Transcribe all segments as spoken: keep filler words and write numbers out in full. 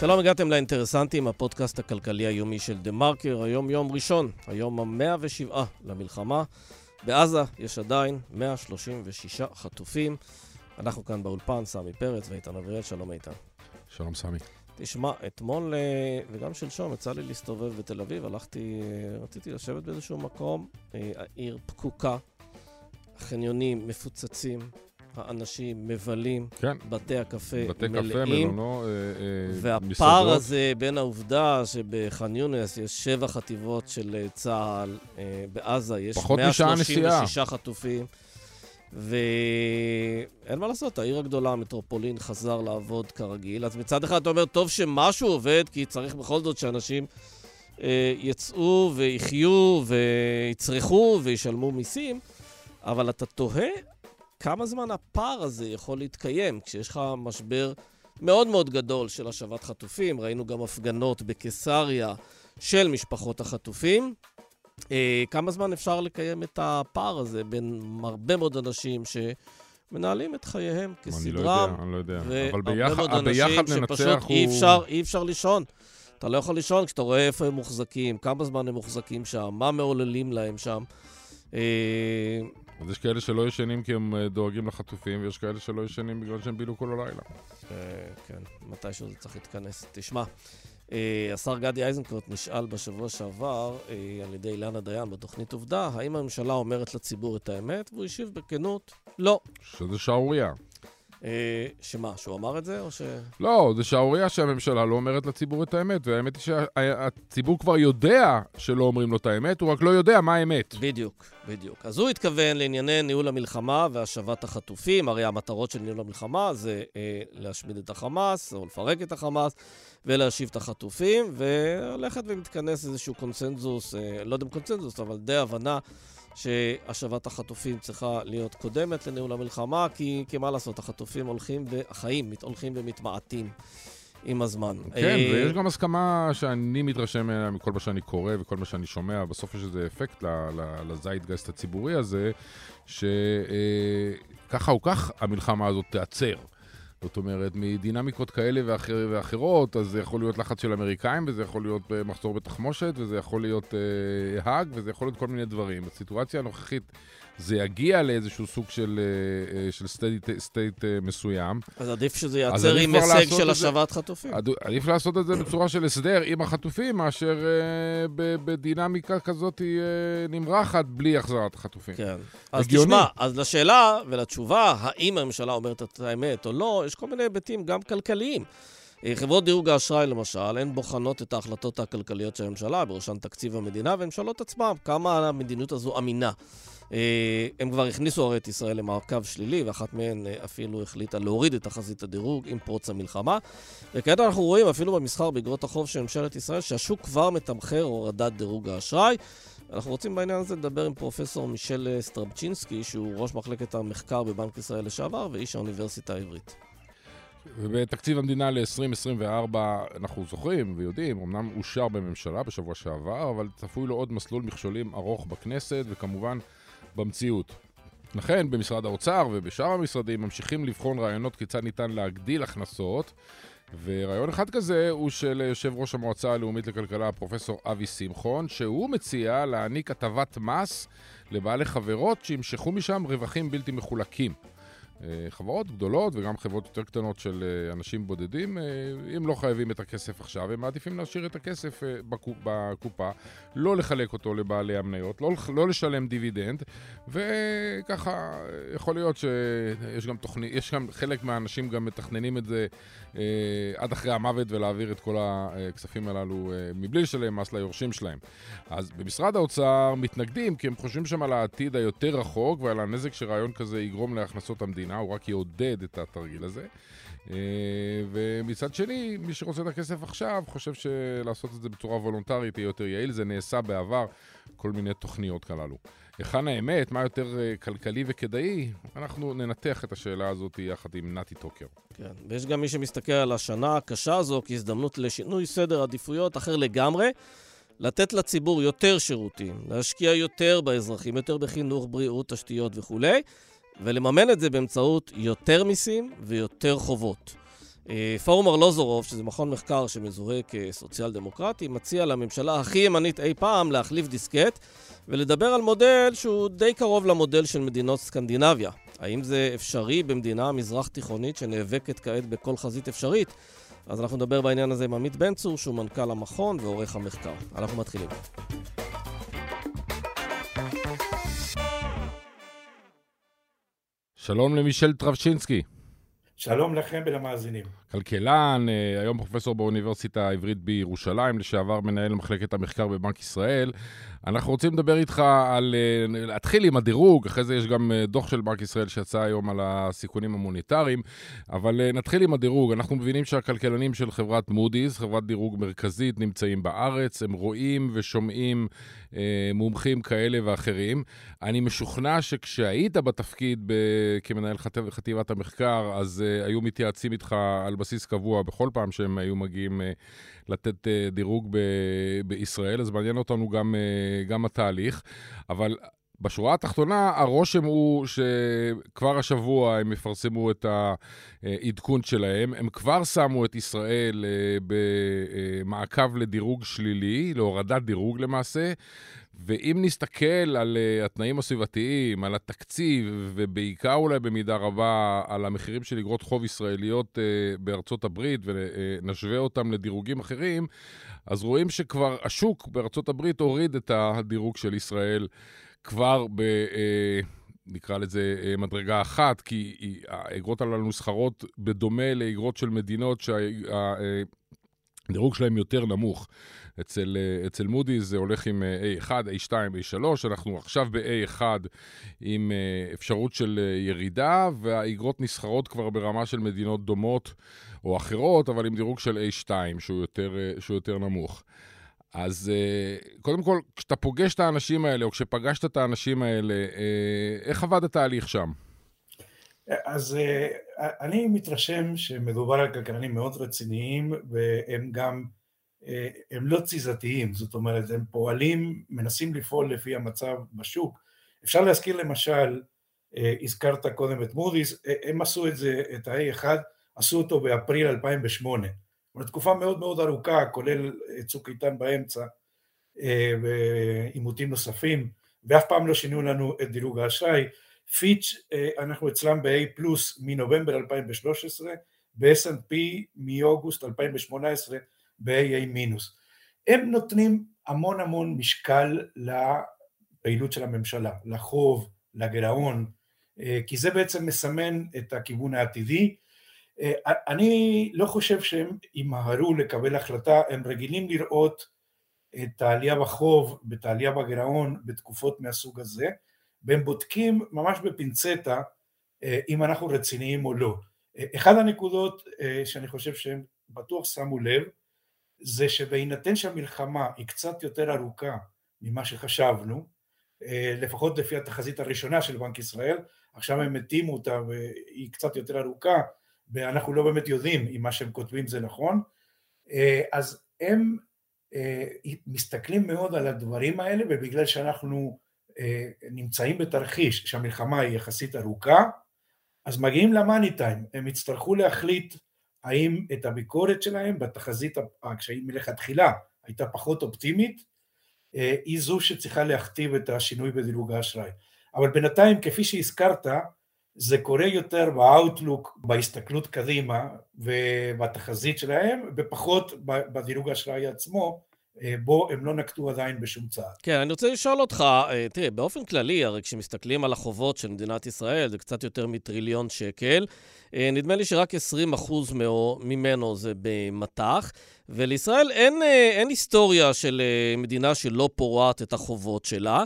שלום, הגעתם לאינטרסנטים, הפודקאסט הכלכלי היומי של TheMarker. היום יום ראשון, היום ה-מאה ושבעה למלחמה. בעזה יש עדיין מאה שלושים ושישה חטופים. אנחנו כאן באולפן, סמי פרץ ואיתן אבריאל. שלום איתן. שלום סמי. תשמע, אתמול וגם שלשום יצא לי להסתובב בתל אביב, הלכתי, רציתי לשבת באיזשהו מקום, העיר פקוקה, חניונים מפוצצים, האנשים מבלים, כן. בתי הקפה בתי מלאים, מלונו, והפער מסודות. הזה בין העובדה שבחניונס יש שבע חטיבות של צהל, בעזה יש מאה שלושים ושישה חטופים, ואין מה לעשות, העיר הגדולה, המטרופולין, חזר לעבוד כרגיל. אז מצד אחד אתה אומר, טוב שמשהו עובד, כי צריך בכל זאת שאנשים אה, יצאו ויחיו ויצרכו וישלמו מיסים, אבל אתה תוהה כמה זמן הפער הזה יכול להתקיים, כשיש לך משבר מאוד מאוד גדול של השבת חטופים. ראינו גם הפגנות בקיסריה של משפחות החטופים. אה, כמה זמן אפשר לקיים את הפער הזה בין הרבה מאוד אנשים שמנהלים את חייהם כסדרם, אני לא יודע, אבל ביחד ננצח, אי אפשר, אי אפשר לישון. אתה לא יכול לישון כשאתה רואה איפה הם מוחזקים, כמה זמן הם מוחזקים שם, מה מעוללים להם שם. אה, אז יש כאלה שלא ישנים כי הם דואגים לחטופים, ויש כאלה שלא ישנים בגלל שהם בילו כל הלילה. אה, כן, מתישהו זה צריך להתכנס. תשמע, השר גדי איזנקוט נשאל בשבוע שעבר על ידי אילנה דיין בתוכנית עובדה, האם הממשלה אומרת לציבור את האמת, והוא השיב בכנות, לא. שזה שעוריה. שמה, שהוא אמר את זה או ש... לא, זה שעוריה שהממשלה לא אומרת לציבור את האמת, והאמת היא שהציבור כבר יודע שלא אומרים לו את האמת, הוא רק לא יודע מה האמת. בדיוק, בדיוק. אז הוא התכוון לענייני ניהול המלחמה והשבת החטופים. הרי המטרות של ניהול המלחמה זה אה, להשמיד את החמאס או לפרק את החמאס ולהשיב את החטופים, והולכת ומתכנס איזשהו קונצנזוס, אה, לא יודע אם קונצנזוס, אבל די הבנה, שהשבת החטופים צריכה להיות קודמת לניהול המלחמה, כי, כי מה לעשות, החטופים הולכים והחיים הולכים ומתמעטים עם הזמן. כן, ויש גם הסכמה שאני מתרשם מכל מה שאני קורא וכל מה שאני שומע, בסוף יש איזה אפקט לזייטגייסט הציבורי הזה, שככה או כך המלחמה הזאת תעצר. זאת אומרת, מדינמיקות כאלה ואחר, ואחרות, אז זה יכול להיות לחץ של אמריקאים, וזה יכול להיות מחסור בתחמושת, וזה יכול להיות אה, האג, וזה יכול להיות כל מיני דברים. בסיטואציה הנוכחית זה יגיע לאיזשהו סוג של, אה, של סטייט, סטייט אה, מסוים. אז עדיף שזה יעצר עם הישג של השבת חטופים. עד, עדיף לעשות את זה בצורה של הסדר עם החטופים, מאשר אה, ב, בדינמיקה כזאת אה, נמרחת בלי החזרת החטופים. כן. אז הגיוני. תשמע, אז לשאלה ולתשובה, האם הממשלה אומרת את האמת או לא, יש כל מיני היבטים גם כלכליים. חברות דירוג האשראי למשל, הן בוחנות את ההחלטות הכלכליות של הממשלה, בראשן תקציב המדינה, והן שואלות עצמם כמה המדיניות הזו אמינה. הם כבר הכניסו הרי את ישראל למעקב שלילי, ואחת מהן אפילו החליטה להוריד את תחזית הדירוג עם פרוץ המלחמה. וכעת אנחנו רואים אפילו במסחר באגרות החוב של ממשלת ישראל, שהשוק כבר מתמחר הורדת דירוג האשראי. אנחנו רוצים בעניין הזה לדבר עם פרופסור מישל סטרבצ'ינסקי, שהוא ראש מחלקת המחקר בבנק ישראל לשעבר, ואיש האוניברסיטה העברית. ובתקציב המדינה ל-עשרים עשרים וארבע אנחנו זוכרים ויודעים, אמנם אושר בממשלה בשבוע שעבר, אבל צפוי לו עוד מסלול מכשולים ארוך בכנסת, וכמובן במציאות. לכן במשרד האוצר ובשאר המשרדים ממשיכים לבחון רעיונות כיצד ניתן להגדיל הכנסות, ורעיון אחד כזה הוא של יושב ראש המועצה הלאומית לכלכלה, פרופסור אבי שמחון, שהוא מציע להעניק הטבת מס לבעלי חברות שימשכו משם רווחים בלתי מחולקים. חברות גדולות וגם חברות יותר קטנות של אנשים בודדים, אם לא חייבים את הכסף עכשיו, הם מעדיפים להשאיר את הכסף בקופה, לא לחלק אותו לבעלי המניות, לא, לא לשלם דיבידנד, וככה יכול להיות שיש גם תוכנית, יש גם חלק מהאנשים גם מתכננים את זה עד אחרי המוות ולהעביר את כל הכספים הללו מבלי לשלם מס ליורשים שלהם. אז במשרד האוצר מתנגדים כי הם חושבים שם על העתיד היותר רחוק ועל הנזק שרעיון כזה יגרום להכנסות המדינה. הוא רק יעודד את התרגיל הזה, ומצד שני מי שרוצה את הכסף עכשיו חושב שלעשות את זה בצורה וולונטרית היא יותר יעיל. זה נעשה בעבר, כל מיני תוכניות כללו. כאן האמת, מה יותר כלכלי וכדאי? אנחנו ננתח את השאלה הזאת יחד עם נתי טוקר. כן, ויש גם מי שמסתכל על השנה הקשה הזו כהזדמנות לשינוי סדר עדיפויות אחר לגמרי, לתת לציבור יותר שירותים, להשקיע יותר באזרחים, יותר בחינוך, בריאות, תשתיות וכו', ולממן את זה באמצעות יותר מיסים ויותר חובות. פורום ארלוזורוף, שזה מכון מחקר שמזוהה כסוציאל דמוקרטי, מציע לממשלה הכי ימנית אי פעם להחליף דיסקט ולדבר על מודל שהוא די קרוב למודל של מדינות סקנדינביה. האם זה אפשרי במדינה מזרח תיכונית שנאבקת כעת בכל חזית אפשרית? אז אנחנו נדבר בעניין הזה עם עמית בנצור, שהוא מנכ"ל המכון ועורך המחקר. אנחנו מתחילים. שלום למישל טרבשינסקי. שלום לכם ולמאזינים. כלכלן, היום פרופסור באוניברסיטה העברית בירושלים, לשעבר מנהל מחלקת המחקר בבנק ישראל. אנחנו רוצים לדבר איתך על, להתחיל עם הדירוג, אחרי זה יש גם דוח של בנק ישראל שיצא היום על הסיכונים המוניטריים, אבל נתחיל עם הדירוג. אנחנו מבינים שהכלכלנים של חברת מודי'ס, חברת דירוג מרכזית, נמצאים בארץ, הם רואים ושומעים מומחים כאלה ואחרים. אני משוכנע שכשהיית בתפקיד כמנהל חטיבת המחקר, אז היו מתייעצים איתך על בסיס קבוע בכל פעם שהם היו מגיעים לתת דירוג בישראל, אז מעניין אותנו גם, גם התהליך. אבל בשורה התחתונה, הרושם הוא שכבר השבוע הם יפרסמו את העדכון שלהם, הם כבר שמו את ישראל במעקב לדירוג שלילי, להורדת דירוג למעשה, ואם נסתכל על התנאים הסביבתיים, על התקציב, ובעיקר אולי במידה רבה על המחירים של אגרות חוב ישראליות בארצות הברית, ונשווה אותם לדירוגים אחרים, אז רואים שכבר השוק בארצות הברית הוריד את הדירוג של ישראל כבר ב... נקרא לזה מדרגה אחת, כי האגרות הללו סחרות בדומה לאגרות של מדינות שה... הדירוג שלהם יותר נמוך. אצל, אצל מודי זה הולך עם איי וואן, איי טו, איי שלוש, אנחנו עכשיו ב-איי וואן עם אפשרות של ירידה, והאגרות נסחרות כבר ברמה של מדינות דומות או אחרות, אבל עם דירוג של איי טו, שהוא יותר, שהוא יותר נמוך. אז קודם כל, כשאתה פוגש את האנשים האלה, או כשפגשת את האנשים האלה, איך עבד התהליך שם? אז אני מתרשם שמדובר על כלכלנים מאוד רציניים, והם גם, הם לא ציזתיים, זאת אומרת, הם פועלים, מנסים לפעול לפי המצב בשוק. אפשר להזכיר למשל, הזכרת קודם את מודי'ס, הם עשו את זה, את ה-איי וואן, עשו אותו באפריל אלפיים ושמונה, תקופה מאוד מאוד ארוכה, כולל צוק איתן באמצע, ועימותים נוספים, ואף פעם לא שינו לנו את דירוג האשראי. פיץ' אנחנו אצלם ב-A פלוס מנובמבר אלפיים ושלוש עשרה, ב-אס אנד פי מאוגוסט אלפיים ושמונה עשרה ב-A A מינוס. הם נותנים המון המון משקל לפעילות של הממשלה, לחוב, לגרעון, כי זה בעצם מסמן את הכיוון העתידי. אני לא חושב שהם ימהרו לקבל החלטה, הם רגילים לראות את העלייה בחוב, את העלייה בגרעון בתקופות מהסוג הזה, והם בודקים ממש בפינצטה אם אנחנו רציניים או לא. אחד הנקודות שאני חושב שהם בטוח שמו לב, זה שבהינתן שהמלחמה היא קצת יותר ארוכה ממה שחשבנו, לפחות לפי התחזית הראשונה של בנק ישראל, עכשיו הם מתים אותה והיא קצת יותר ארוכה, ואנחנו לא באמת יודעים אם מה שהם כותבים זה נכון, אז הם מסתכלים מאוד על הדברים האלה, ובגלל שאנחנו נמצאים בתרחיש שהמלחמה היא יחסית ארוכה, אז מגיעים למאני טיים, הם יצטרכו להחליט האם את הביקורת שלהם בתחזית, כשהיא מלכתחילה הייתה פחות אופטימית, היא זו שצריכה להכתיב את השינוי בדירוג האשראי. אבל בינתיים, כפי שהזכרת, זה קורה יותר באאוטלוק, בהסתכלות קדימה ובתחזית שלהם, ופחות בדירוג האשראי עצמו, בו הם לא נקטו עדיין בשום צעד. כן, אני רוצה לשאול אותך, תראה, באופן כללי, הרי כשמסתכלים על החובות של מדינת ישראל, זה קצת יותר מטריליון שקל, נדמה לי שרק עשרים אחוז ממנו זה במתח, ולישראל אין, אין היסטוריה של מדינה שלא פורעת את החובות שלה,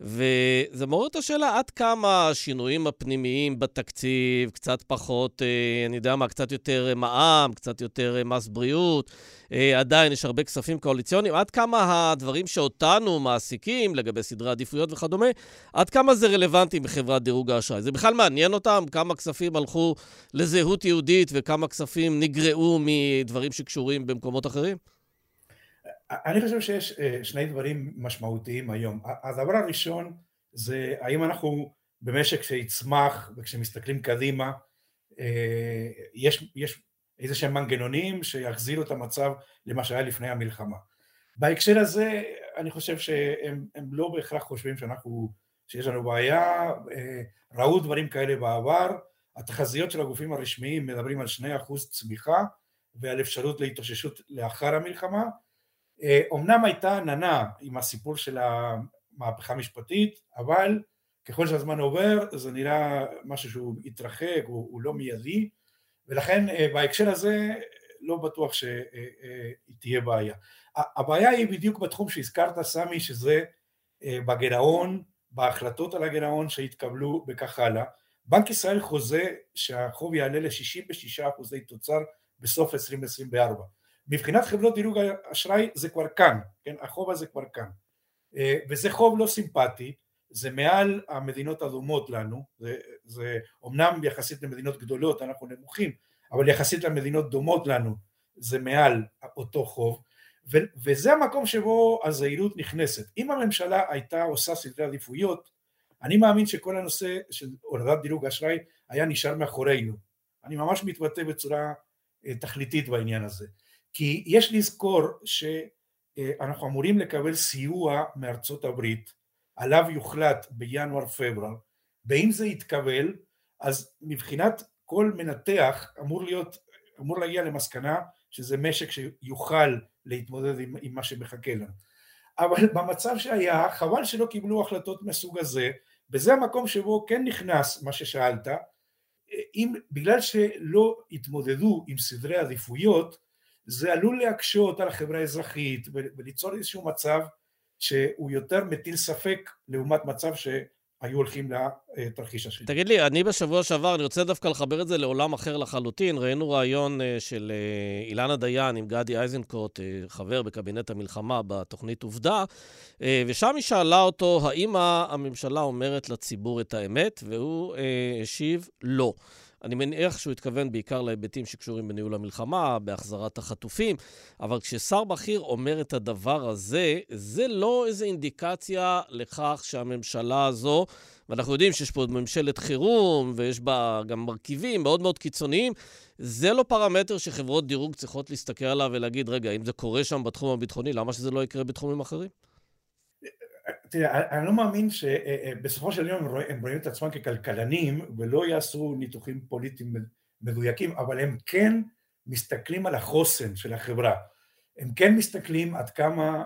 וזה מעורר את השאלה עד כמה השינויים הפנימיים בתקציב, קצת פחות, אני יודע מה, קצת יותר מע"מ, קצת יותר מס בריאות, עדיין יש הרבה כספים קואליציוניים, עד כמה הדברים שאותנו מעסיקים לגבי סדרי עדיפויות וכדומה, עד כמה זה רלוונטי בחברת דירוג האשראי. זה בכלל מעניין אותם, כמה כספים הלכו לזהות יהודית וכמה כספים נגרעו מדברים שקשורים במקומות אחרים? אני חושב שיש שני דברים משמעותיים היום. הדבר הראשון זה האם אנחנו במשק שיצמח וכשמסתכלים קדימה, יש, יש איזה שהם מנגנונים שיחזירו את המצב למה שהיה לפני המלחמה. בהקשר הזה אני חושב שהם לא בהכרח חושבים שאנחנו, שיש לנו בעיה, ראו דברים כאלה בעבר, התחזיות של הגופים הרשמיים מדברים על שני אחוז צמיחה ועל אפשרות להתאוששות לאחר המלחמה. אמנם הייתה עננה עם הסיפור של המהפכה המשפטית, אבל ככל שהזמן עובר זה נראה משהו שהוא התרחק, הוא, הוא לא מיידי, ולכן בהקשר הזה לא בטוח שתהיה בעיה. הבעיה היא בדיוק בתחום שהזכרת, סמי, שזה בגרעון, בהחלטות על הגרעון שהתקבלו וכך הלאה. בנק ישראל חוזה שהחוב יעלה ל-שישים ושש אחוזי תוצר בסוף עשרים עשרים וארבע. מבחינת חברות דירוג אשראי זה כבר כאן, כן? החוב הזה כבר כאן. וזה חוב לא סימפטי, זה מעל המדינות האדומות לנו, זה, זה אומנם יחסית למדינות גדולות אנחנו נמוכים, אבל יחסית למדינות דומות לנו זה מעל אותו חוב, ו, וזה המקום שבו הזהירות נכנסת. אם הממשלה הייתה עושה סדרי עדיפויות, אני מאמין שכל הנושא של הורדת דירוג אשראי היה נשאר מאחורינו. אני ממש מתבטא בצורה תכליתית בעניין הזה, כי יש לזכור שאנחנו אמורים לקבל סיוע מארצות הברית, עליו יוחלט בינואר-פברואר, ואם זה יתקבל, אז מבחינת כל מנתח אמור להיות, אמור להגיע למסקנה שזה משק שיוכל להתמודד עם, עם מה שמחכה לנו. אבל במצב שהיה, חבל שלא קיבלו החלטות מסוג הזה, וזה המקום שבו כן נכנס מה ששאלת, אם, בגלל שלא התמודדו עם סדרי עדיפויות, זה עלול להקשות על החברה האזרחית, וליצור איזשהו מצב שהוא יותר מטיל ספק לעומת מצב שהיו הולכים לתרחיש השני. תגיד לי, אני בשבוע שעבר, אני רוצה דווקא לחבר את זה לעולם אחר לחלוטין, ראינו רעיון של אילנה דיין עם גדי אייזנקוט, חבר בקבינט המלחמה בתוכנית עובדה, ושם היא שאלה אותו, האם הממשלה אומרת לציבור את האמת, והוא השיב לא. אני מניח שהוא התכוון בעיקר להיבטים שקשורים בניהול המלחמה, בהחזרת החטופים, אבל כששר בכיר אומר את הדבר הזה, זה לא איזו אינדיקציה לכך שהממשלה הזו, ואנחנו יודעים שיש פה ממשלת חירום, ויש בה גם מרכיבים מאוד מאוד קיצוניים, זה לא פרמטר שחברות דירוג צריכות להסתכל עליו ולהגיד, רגע, אם זה קורה שם בתחום הביטחוני, למה שזה לא יקרה בתחומים אחרים? תראה, אני לא מאמין שבסופו של יום הם רואים את עצמם ככלכלנים ולא יעשו ניתוחים פוליטיים מדויקים, אבל הם כן מסתכלים על החוסן של החברה. הם כן מסתכלים עד כמה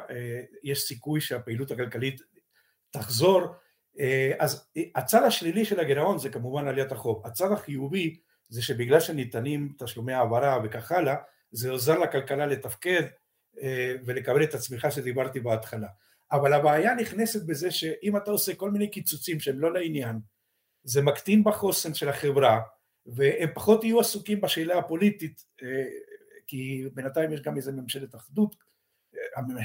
יש סיכוי שהפעילות הכלכלית תחזור. אז הצד השלילי של הגרעון זה כמובן עליית החוב. הצד החיובי זה שבגלל שניתנים תשלומי העברה וכך הלאה, זה עוזר לכלכלה לתפקד ולקבל את הצמיחה שדיברתי בהתחלה. אבל הבעיה נכנסת בזה שאם אתה עושה כל מיני קיצוצים שהם לא לעניין, זה מקטין בחוסן של החברה, והם פחות יהיו עסוקים בשאלה הפוליטית, כי בינתיים יש גם איזה ממשלת אחדות,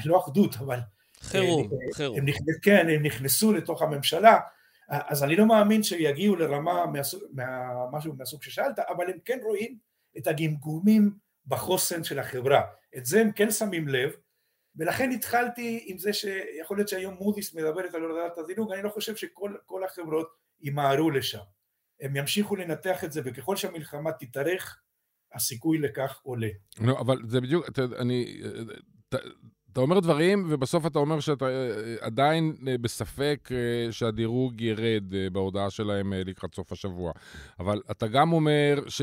לא אחדות, אבל... חירום, חירום. הם, כן, הם נכנסו לתוך הממשלה, אז אני לא מאמין שיגיעו לרמה משהו מהסוג ששאלת, אבל הם כן רואים את הגמגומים בחוסן של החברה. את זה הם כן שמים לב, ולכן התחלתי עם זה שיכול להיות שהיום מודי'ס מדברת על הורדת הדירוג, אני לא חושב שכל כל החברות ימהרו לשם. הם ימשיכו לנתח את זה, וככל שהמלחמה תתארך, הסיכוי לכך עולה. לא, אבל זה בדיוק, אתה, אני, אתה, אתה אומר דברים, ובסוף אתה אומר שאתה עדיין בספק שהדירוג ירד בהודעה שלהם לקראת סוף השבוע. אבל אתה גם אומר ש...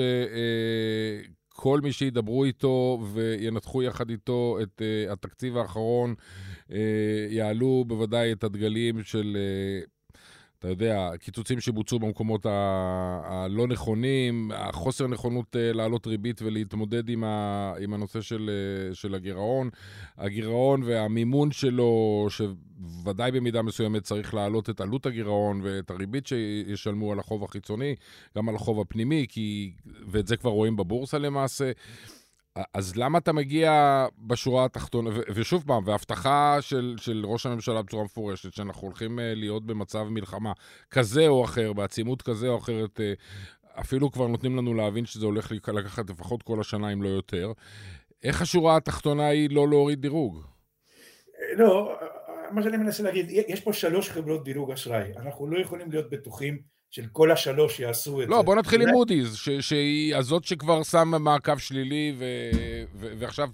כל מי שידברו איתו וינתחו יחד איתו את uh, התקציב האחרון, uh, יעלו בוודאי את הדגלים של, uh, אתה יודע, קיצוצים שבוצעו במקומות ה- הלא נכונים, החוסר נכונות uh, לעלות ריבית ולהתמודד עם, ה- עם הנושא של, uh, של הגירעון. הגירעון והמימון שלו, שוודאי במידה מסוימת צריך לעלות את עלות הגירעון ואת הריבית שישלמו על החוב החיצוני, גם על החוב הפנימי, כי... ואת זה כבר רואים בבורסה למעשה. אז למה אתה מגיע בשורה התחתונה, ושוב פעם, והבטחה של, של ראש הממשלה בצורה מפורשת, שאנחנו הולכים להיות במצב מלחמה כזה או אחר, בעצימות כזה או אחרת, אפילו כבר נותנים לנו להבין שזה הולך לקחת לפחות כל השנה, אם לא יותר. איך השורה התחתונה היא לא להוריד דירוג? לא, מה שאני מנסה להגיד, יש פה שלוש חברות דירוג אשראי, אנחנו לא יכולים להיות בטוחים של כל השלוש יעשו את זה. לא, בוא נתחיל עם מודי'ס, שהיא הזאת שכבר שמה מעקב שלילי, ועכשיו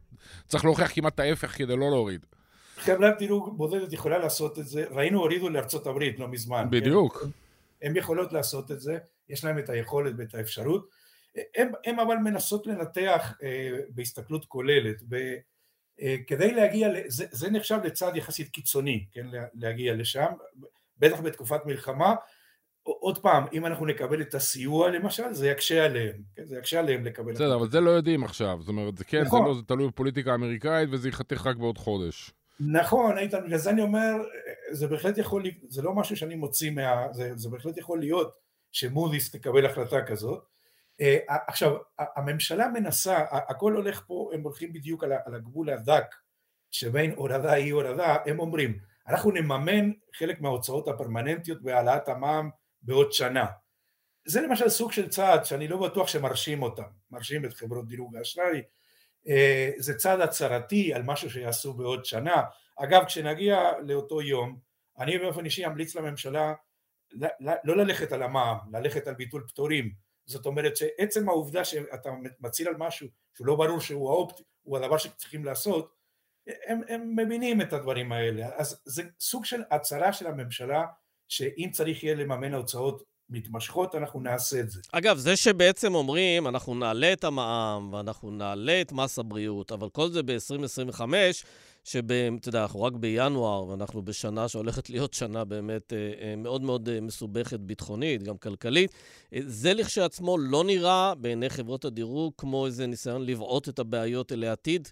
צריך להוכיח כמעט ההפך כדי לא להוריד. חבר'ה, תראו, מודדת יכולה לעשות את זה, ראינו, הורידו לארצות הברית לא מזמן. בדיוק. הן יכולות לעשות את זה, יש להן את היכולת ואת האפשרות, הן אבל מנסות לנתח בהסתכלות כוללת, כדי להגיע, זה נחשב לצעד יחסית קיצוני, להגיע לשם, בטח בתקופת מלחמה, עוד פעם, אם אנחנו נקבל את הסיוע, למשל, זה יקשה עליהם, זה יקשה עליהם לקבל את זה. בסדר, אבל זה לא יודעים עכשיו, זאת אומרת, זה כן, זה לא, זה תלוי בפוליטיקה האמריקאית, וזה ייחתך רק בעוד חודש. נכון, איתן, בגלל זה אני אומר, זה בהחלט יכול, זה לא משהו שאני מוציא מה, זה, זה בהחלט יכול להיות שמודי'ס תקבל החלטה כזאת. עכשיו, הממשלה מנסה, הכל הולך פה, הם הולכים בדיוק על הגבול הדק, שבין הורדה היא הורדה, הם אומרים, אנחנו נממן חלק מההוצאות הפרמננטיות בהעלאת המע"מ בעוד שנה. זה למשל סוג של צעד שאני לא בטוח שמרשים אותם, מרשים את חברות דירוג האשראי, זה צעד הצהרתי על משהו שיעשו בעוד שנה. אגב, כשנגיע לאותו יום, אני באופן אישי אמליץ לממשלה לא ללכת על המע"מ, ללכת על ביטול פטורים. זאת אומרת שעצם העובדה שאתה מציל על משהו שהוא לא ברור שהוא האופט, הוא הדבר שצריכים לעשות, הם, הם מבינים את הדברים האלה. אז זה סוג של הצהרה של הממשלה, שאם צריך יהיה לממן ההוצאות מתמשכות, אנחנו נעשה את זה. אגב, זה שבעצם אומרים, אנחנו נעלה את המע"מ, ואנחנו נעלה את מס הבריאות, אבל כל זה ב-עשרים עשרים וחמש, שאתה יודע, אנחנו רק בינואר, ואנחנו בשנה שהולכת להיות שנה באמת מאוד מאוד מסובכת ביטחונית, גם כלכלית, זה לכשעצמו לא נראה בעיני חברות הדירוג, כמו איזה ניסיון לבעוט את הבעיות אל העתיד?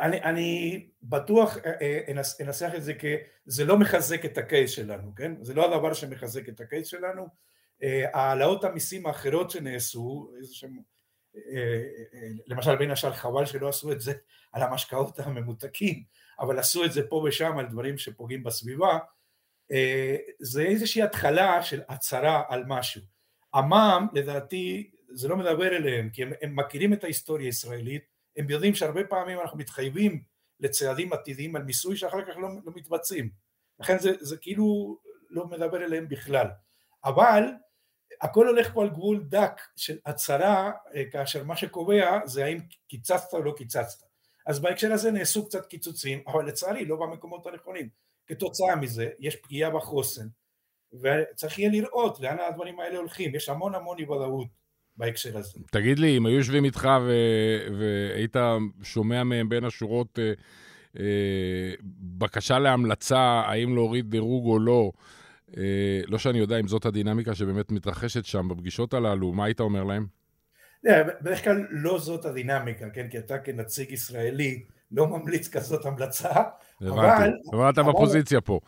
אני, אני בטוח אנס, אנסח את זה כזה לא מחזק את הקייס שלנו, כן? זה לא הדבר שמחזק את הקייס שלנו. העלאות המיסים האחרות שנעשו, שם, למשל בין השאר חבל שלא עשו את זה על המשקעות הממותקים, אבל עשו את זה פה ושם על דברים שפוגעים בסביבה, זה איזושהי התחלה של הצהרה על משהו. המע"מ לדעתי זה לא מדבר אליהם, כי הם, הם מכירים את ההיסטוריה הישראלית, הם יודעים שהרבה פעמים אנחנו מתחייבים לצעדים עתידיים על מיסוי שאחר כך לא, לא מתבצעים. לכן זה, זה כאילו לא מדבר אליהם בכלל. אבל הכל הולך פה על גבול דק של הצהרה, כאשר מה שקובע זה האם קיצצת או לא קיצצת. אז בהקשר הזה נעשו קצת קיצוצים, אבל לצערי לא במקומות הנכונים. כתוצאה מזה יש פגיעה בחוסן, וצריך יהיה לראות לאן הדברים האלה הולכים. יש המון המון אי-ודאות. בהקשר הזה. תגיד לי, אם היו יושבים איתך והיית שומע מהם בין השורות בקשה להמלצה, האם להוריד דירוג או לא, לא שאני יודע אם זאת הדינמיקה שבאמת מתרחשת שם בפגישות הללו, מה היית אומר להם? בדרך כלל לא זאת הדינמיקה, כי אתה כנציג ישראלי לא ממליץ כזאת המלצה, אבל אתה בפוזיציה פה.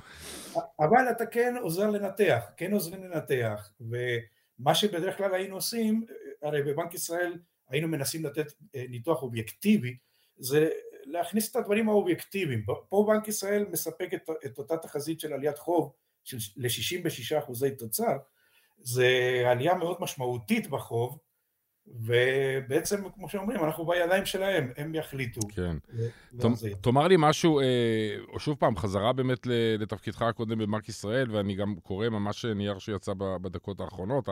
אבל אתה כן עוזר לנתח, כן עוזרים לנתח, ו... מה שבדרך כלל היינו עושים, הרי בבנק ישראל היינו מנסים לתת ניתוח אובייקטיבי, זה להכניס את הדברים האובייקטיביים. פה בנק ישראל מספק את, את אותה תחזית של עליית חוב של, ל-שישים ושישה אחוזי תוצר, זה עלייה מאוד משמעותית בחוב, ובעצם כמו שאומרים, אנחנו בידיים שלהם, הם יחליטו. כן. תאמר לי משהו, שוב פעם, חזרה באמת לתפקידך הקודם בבנק ישראל, ואני גם קורא ממש נייר שיצא בדקות האחרונות,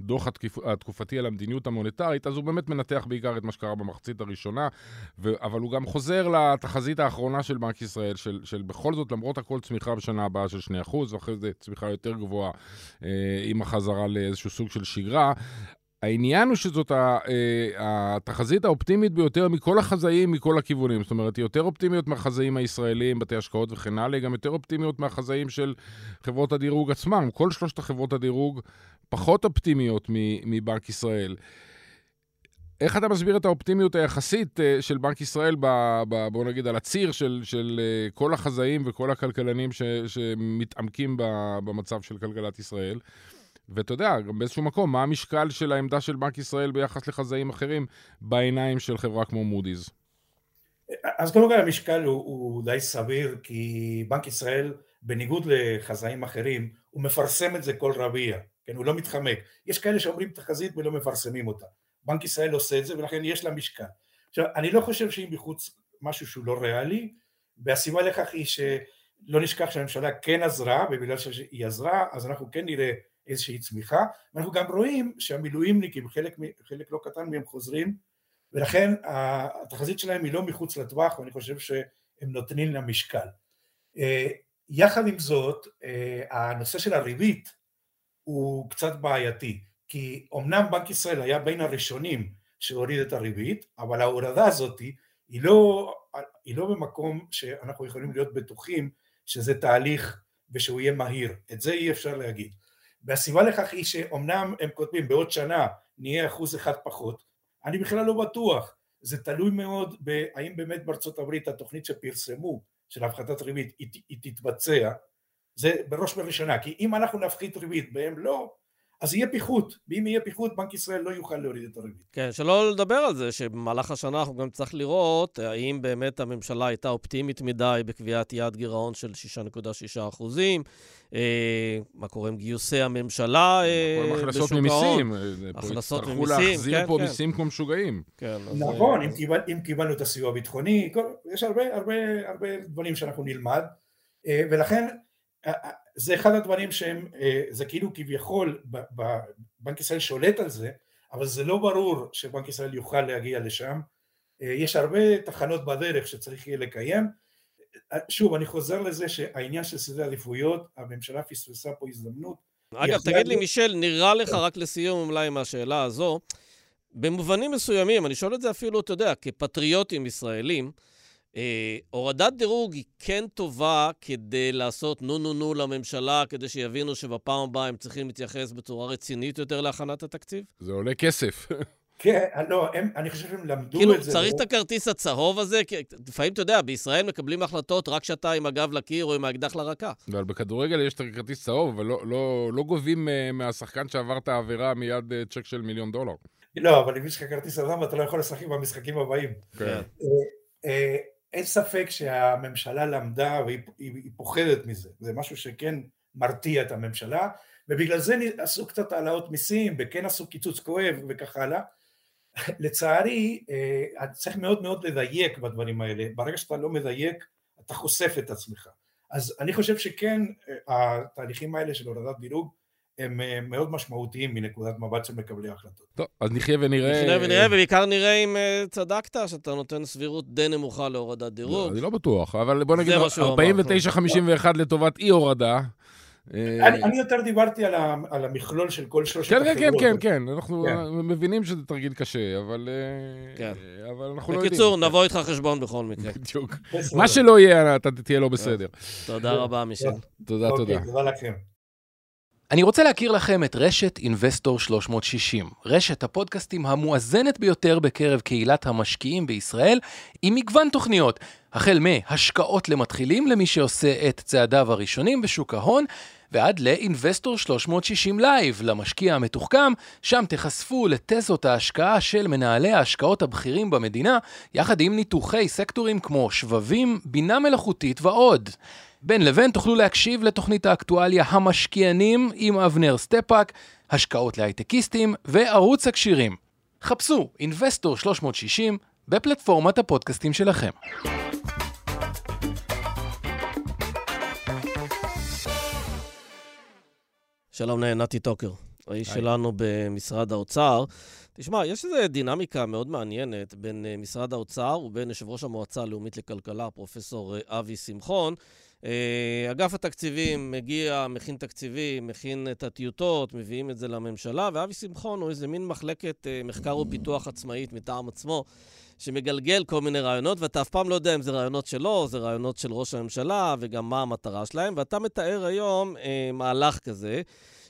הדוח התקופתי על המדיניות המוניטרית, אז הוא באמת מנתח בעיקר את מה שקרה במחצית הראשונה, אבל הוא גם חוזר לתחזית האחרונה של בנק ישראל, של בכל זאת, למרות הכל צמיחה בשנה הבאה של שני אחוז, ואחרי זה צמיחה יותר גבוהה עם החזרה לאיזשהו סוג של שגרה, העניין הוא שזאת התחזית האופטימית ביותר מכל החזאים, מכל הכיוונים. זאת אומרת, היא יותר אופטימיות מהחזאים הישראלים, בתי השקעות וכן הלאה, גם יותר אופטימיות מהחזאים של חברות הדירוג עצמם. כל שלושת החברות הדירוג פחות אופטימיות מבנק ישראל. איך אתה מסביר את האופטימיות היחסית של בנק ישראל, בוא נגיד, על הציר של, של כל החזאים וכל הכלכלנים ש, שמתעמקים במצב של כלכלת ישראל? ואתה יודע, גם באיזשהו מקום, מה המשקל של העמדה של בנק ישראל ביחס לחזאים אחרים בעיניים של חברה כמו מודי'ס? אז קודם כל המשקל הוא, הוא די סביר, כי בנק ישראל, בניגוד לחזאים אחרים, הוא מפרסם את זה כל רביע, כן? הוא לא מתחמק. יש כאלה שאומרים תחזית ולא מפרסמים אותה. בנק ישראל עושה את זה ולכן יש לה משקל. עכשיו, אני לא חושב שאם בחוץ משהו שהוא לא ריאלי, והסיבה לכך היא שלא נשכח שהממשלה כן עזרה, ובגלל שהיא עזרה, אז אנחנו כן נראה איזושהי צמיחה, ואנחנו גם רואים שהמילואימניקים, חלק, חלק לא קטן מהם חוזרים, ולכן התחזית שלהם היא לא מחוץ לטווח, ואני חושב שהם נותנים לה משקל. יחד עם זאת, הנושא של הריבית הוא קצת בעייתי, כי אומנם בנק ישראל היה בין הראשונים שהוריד את הריבית, אבל ההורדה הזאת היא לא, היא לא במקום שאנחנו יכולים להיות בטוחים שזה תהליך ושהוא יהיה מהיר, את זה אי אפשר להגיד. והסיבה לכך היא שאומנם הם כותבים בעוד שנה נהיה אחוז אחד פחות, אני בכלל לא בטוח, זה תלוי מאוד בהאם באמת בארצות הברית התוכנית שפרסמו של הפחתת ריבית היא, היא תתבצע, זה בראש ובראשונה, כי אם אנחנו נפחית ריבית והם לא, אז יהיה פיחות, ואם יהיה פיחות, בנק ישראל לא יוכל להוריד את הריבית. כן, שלא לדבר על זה, שבמהלך השנה אנחנו גם צריך לראות, האם באמת הממשלה הייתה אופטימית מדי בקביעת יעד גירעון של שישה נקודה שישה אחוזים, אה, מה קורה עם גיוסי הממשלה בשוק ההון? הכנסות ממיסים, תצטרכו להחזיר פה מיסים כמו משוגעים. נכון, אם קיבלנו את הסיוע הביטחוני, יש הרבה דברים שאנחנו נלמד, ולכן, זה אחד הדברים שהם, זה כאילו כביכול, בנק ישראל שולט על זה, אבל זה לא ברור שבנק ישראל יוכל להגיע לשם, יש הרבה תחנות בדרך שצריך יהיה לקיים, שוב אני חוזר לזה שהעניין של סדרי עדיפויות, הממשלה פספסה פה הזדמנות. אגב תגיד לי מישל, נראה לך רק לסיום אולי עם השאלה הזו, במובנים מסוימים, אני שואל את זה אפילו, אתה יודע, כפטריוטים ישראלים, הורדת דירוג היא כן טובה כדי לעשות נו נו נו לממשלה, כדי שיבינו שבפעם הבאה הם צריכים להתייחס בצורה רצינית יותר להכנת התקציב? זה עולה כסף. כן, לא, אני חושב שהם למדו את זה. צריך את הכרטיס הצהוב הזה, כי לפעמים, אתה יודע, בישראל מקבלים החלטות רק שאתה עם הגב לקיר או עם האקדח לרקה. אבל בכדורגל יש את הכרטיס צהוב, אבל לא גובים מהשחקן שעבר את העבירה מיד צ'ק של מיליון דולר. לא, אבל אם יש לך כרטיס אדם, אתה לא יכול לשחק במשחקים הבאים. אין ספק שהממשלה למדה והיא פוחדת מזה, זה משהו שכן מרתיע את הממשלה, ובגלל זה עשו קצת העלאות מיסים, וכן עשו קיצוץ כואב וכך הלאה. לצערי, צריך מאוד מאוד לדייק בדברים האלה, ברגע שאתה לא מדייק, אתה חושף את עצמך. אז אני חושב שכן, התהליכים האלה של הורדת דירוג, הם מאוד משמעותיים מנקודת מבט של מקבלי ההחלטות. טוב, אז נחיה ונראה... נחיה ונראה, ובעיקר נראה אם צדקת, שאתה נותן סבירות די נמוכה להורדת דירוג. אני לא בטוח, אבל בוא נגיד ארבעים ותשע חמישים ואחת לטובת אי-הורדה. אני יותר דיברתי על המכלול של כל שלושת החברות. כן, כן, כן, אנחנו מבינים שזה תרגיל קשה, אבל אנחנו לא יודעים. בקיצור, נבוא איתך חשבון בכל מקרה. בדיוק. מה שלא יהיה, אתה תהיה לא בסדר. תודה רבה, מישל. תודה, תודה. תודה לכם. אני רוצה להכיר לכם את רשת אינבסטור שלוש מאות שישים, רשת הפודקאסטים המואזנת ביותר בקרב קהילת המשקיעים בישראל, עם מגוון תוכניות, החל מהשקעות למתחילים למי שעושה את צעדיו הראשונים בשוק ההון, ועד לאינבסטור שלוש מאות שישים לייב, למשקיע המתוחכם, שם תחשפו לתזות ההשקעה של מנהלי ההשקעות הבכירים במדינה, יחד עם ניתוחי סקטורים כמו שבבים, בינה מלאכותית ועוד. בין לבין תוכלו להקשיב לתוכנית האקטואליה המשקיענים עם אבנר סטפאק, השקעות להייטקיסטים וערוץ הקשירים. חפשו אינבסטור שלוש מאות שישים בפלטפורמת הפודקאסטים שלכם. שלום נתי טוקר, האיש שלנו במשרד האוצר. תשמע, יש איזו דינמיקה מאוד מעניינת בין משרד האוצר ובין יושב ראש המועצה הלאומית לכלכלה, פרופסור אבי שמחון. אגף התקציבים מגיע, מכין תקציבים, מכין את הטיוטות, מביאים את זה לממשלה, ואבי שמחון הוא איזה מין מחלקת מחקר ופיתוח עצמאית מטעם עצמו, שמגלגל כל מיני רעיונות, ואתה אף פעם לא יודע אם זה רעיונות שלו, זה רעיונות של ראש הממשלה, וגם מה המטרה שלהם, ואתה מתאר היום אה, מהלך כזה,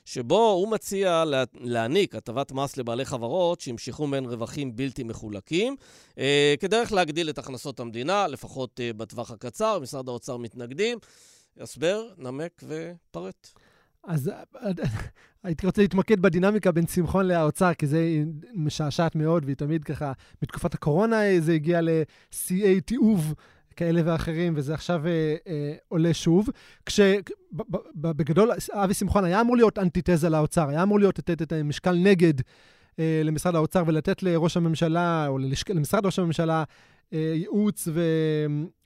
שבו הוא מציע להעניק הטבת מס לבעלי חברות שהמשיכו מן רווחים בלתי מחולקים, אה, כדרך להגדיל את הכנסות המדינה, לפחות אה, בטווח הקצר, משרד האוצר מתנגדים, הסבר, נמק ופרט. אז הייתי רוצה להתמקד בדינמיקה בין שמחון לאוצר, כי זה משעשעת מאוד, והיא תמיד ככה, בתקופת הקורונה זה הגיע ל-סי איי תיעוב כאלה ואחרים, וזה עכשיו אה, אה, עולה שוב. כשבגדול, אבי שמחון היה אמור להיות אנטיתזה לאוצר, היה אמור להיות לתת את המשקל נגד אה, למשרד האוצר, ולתת לראש הממשלה, או ללשק, למשרד ראש הממשלה, אה, ייעוץ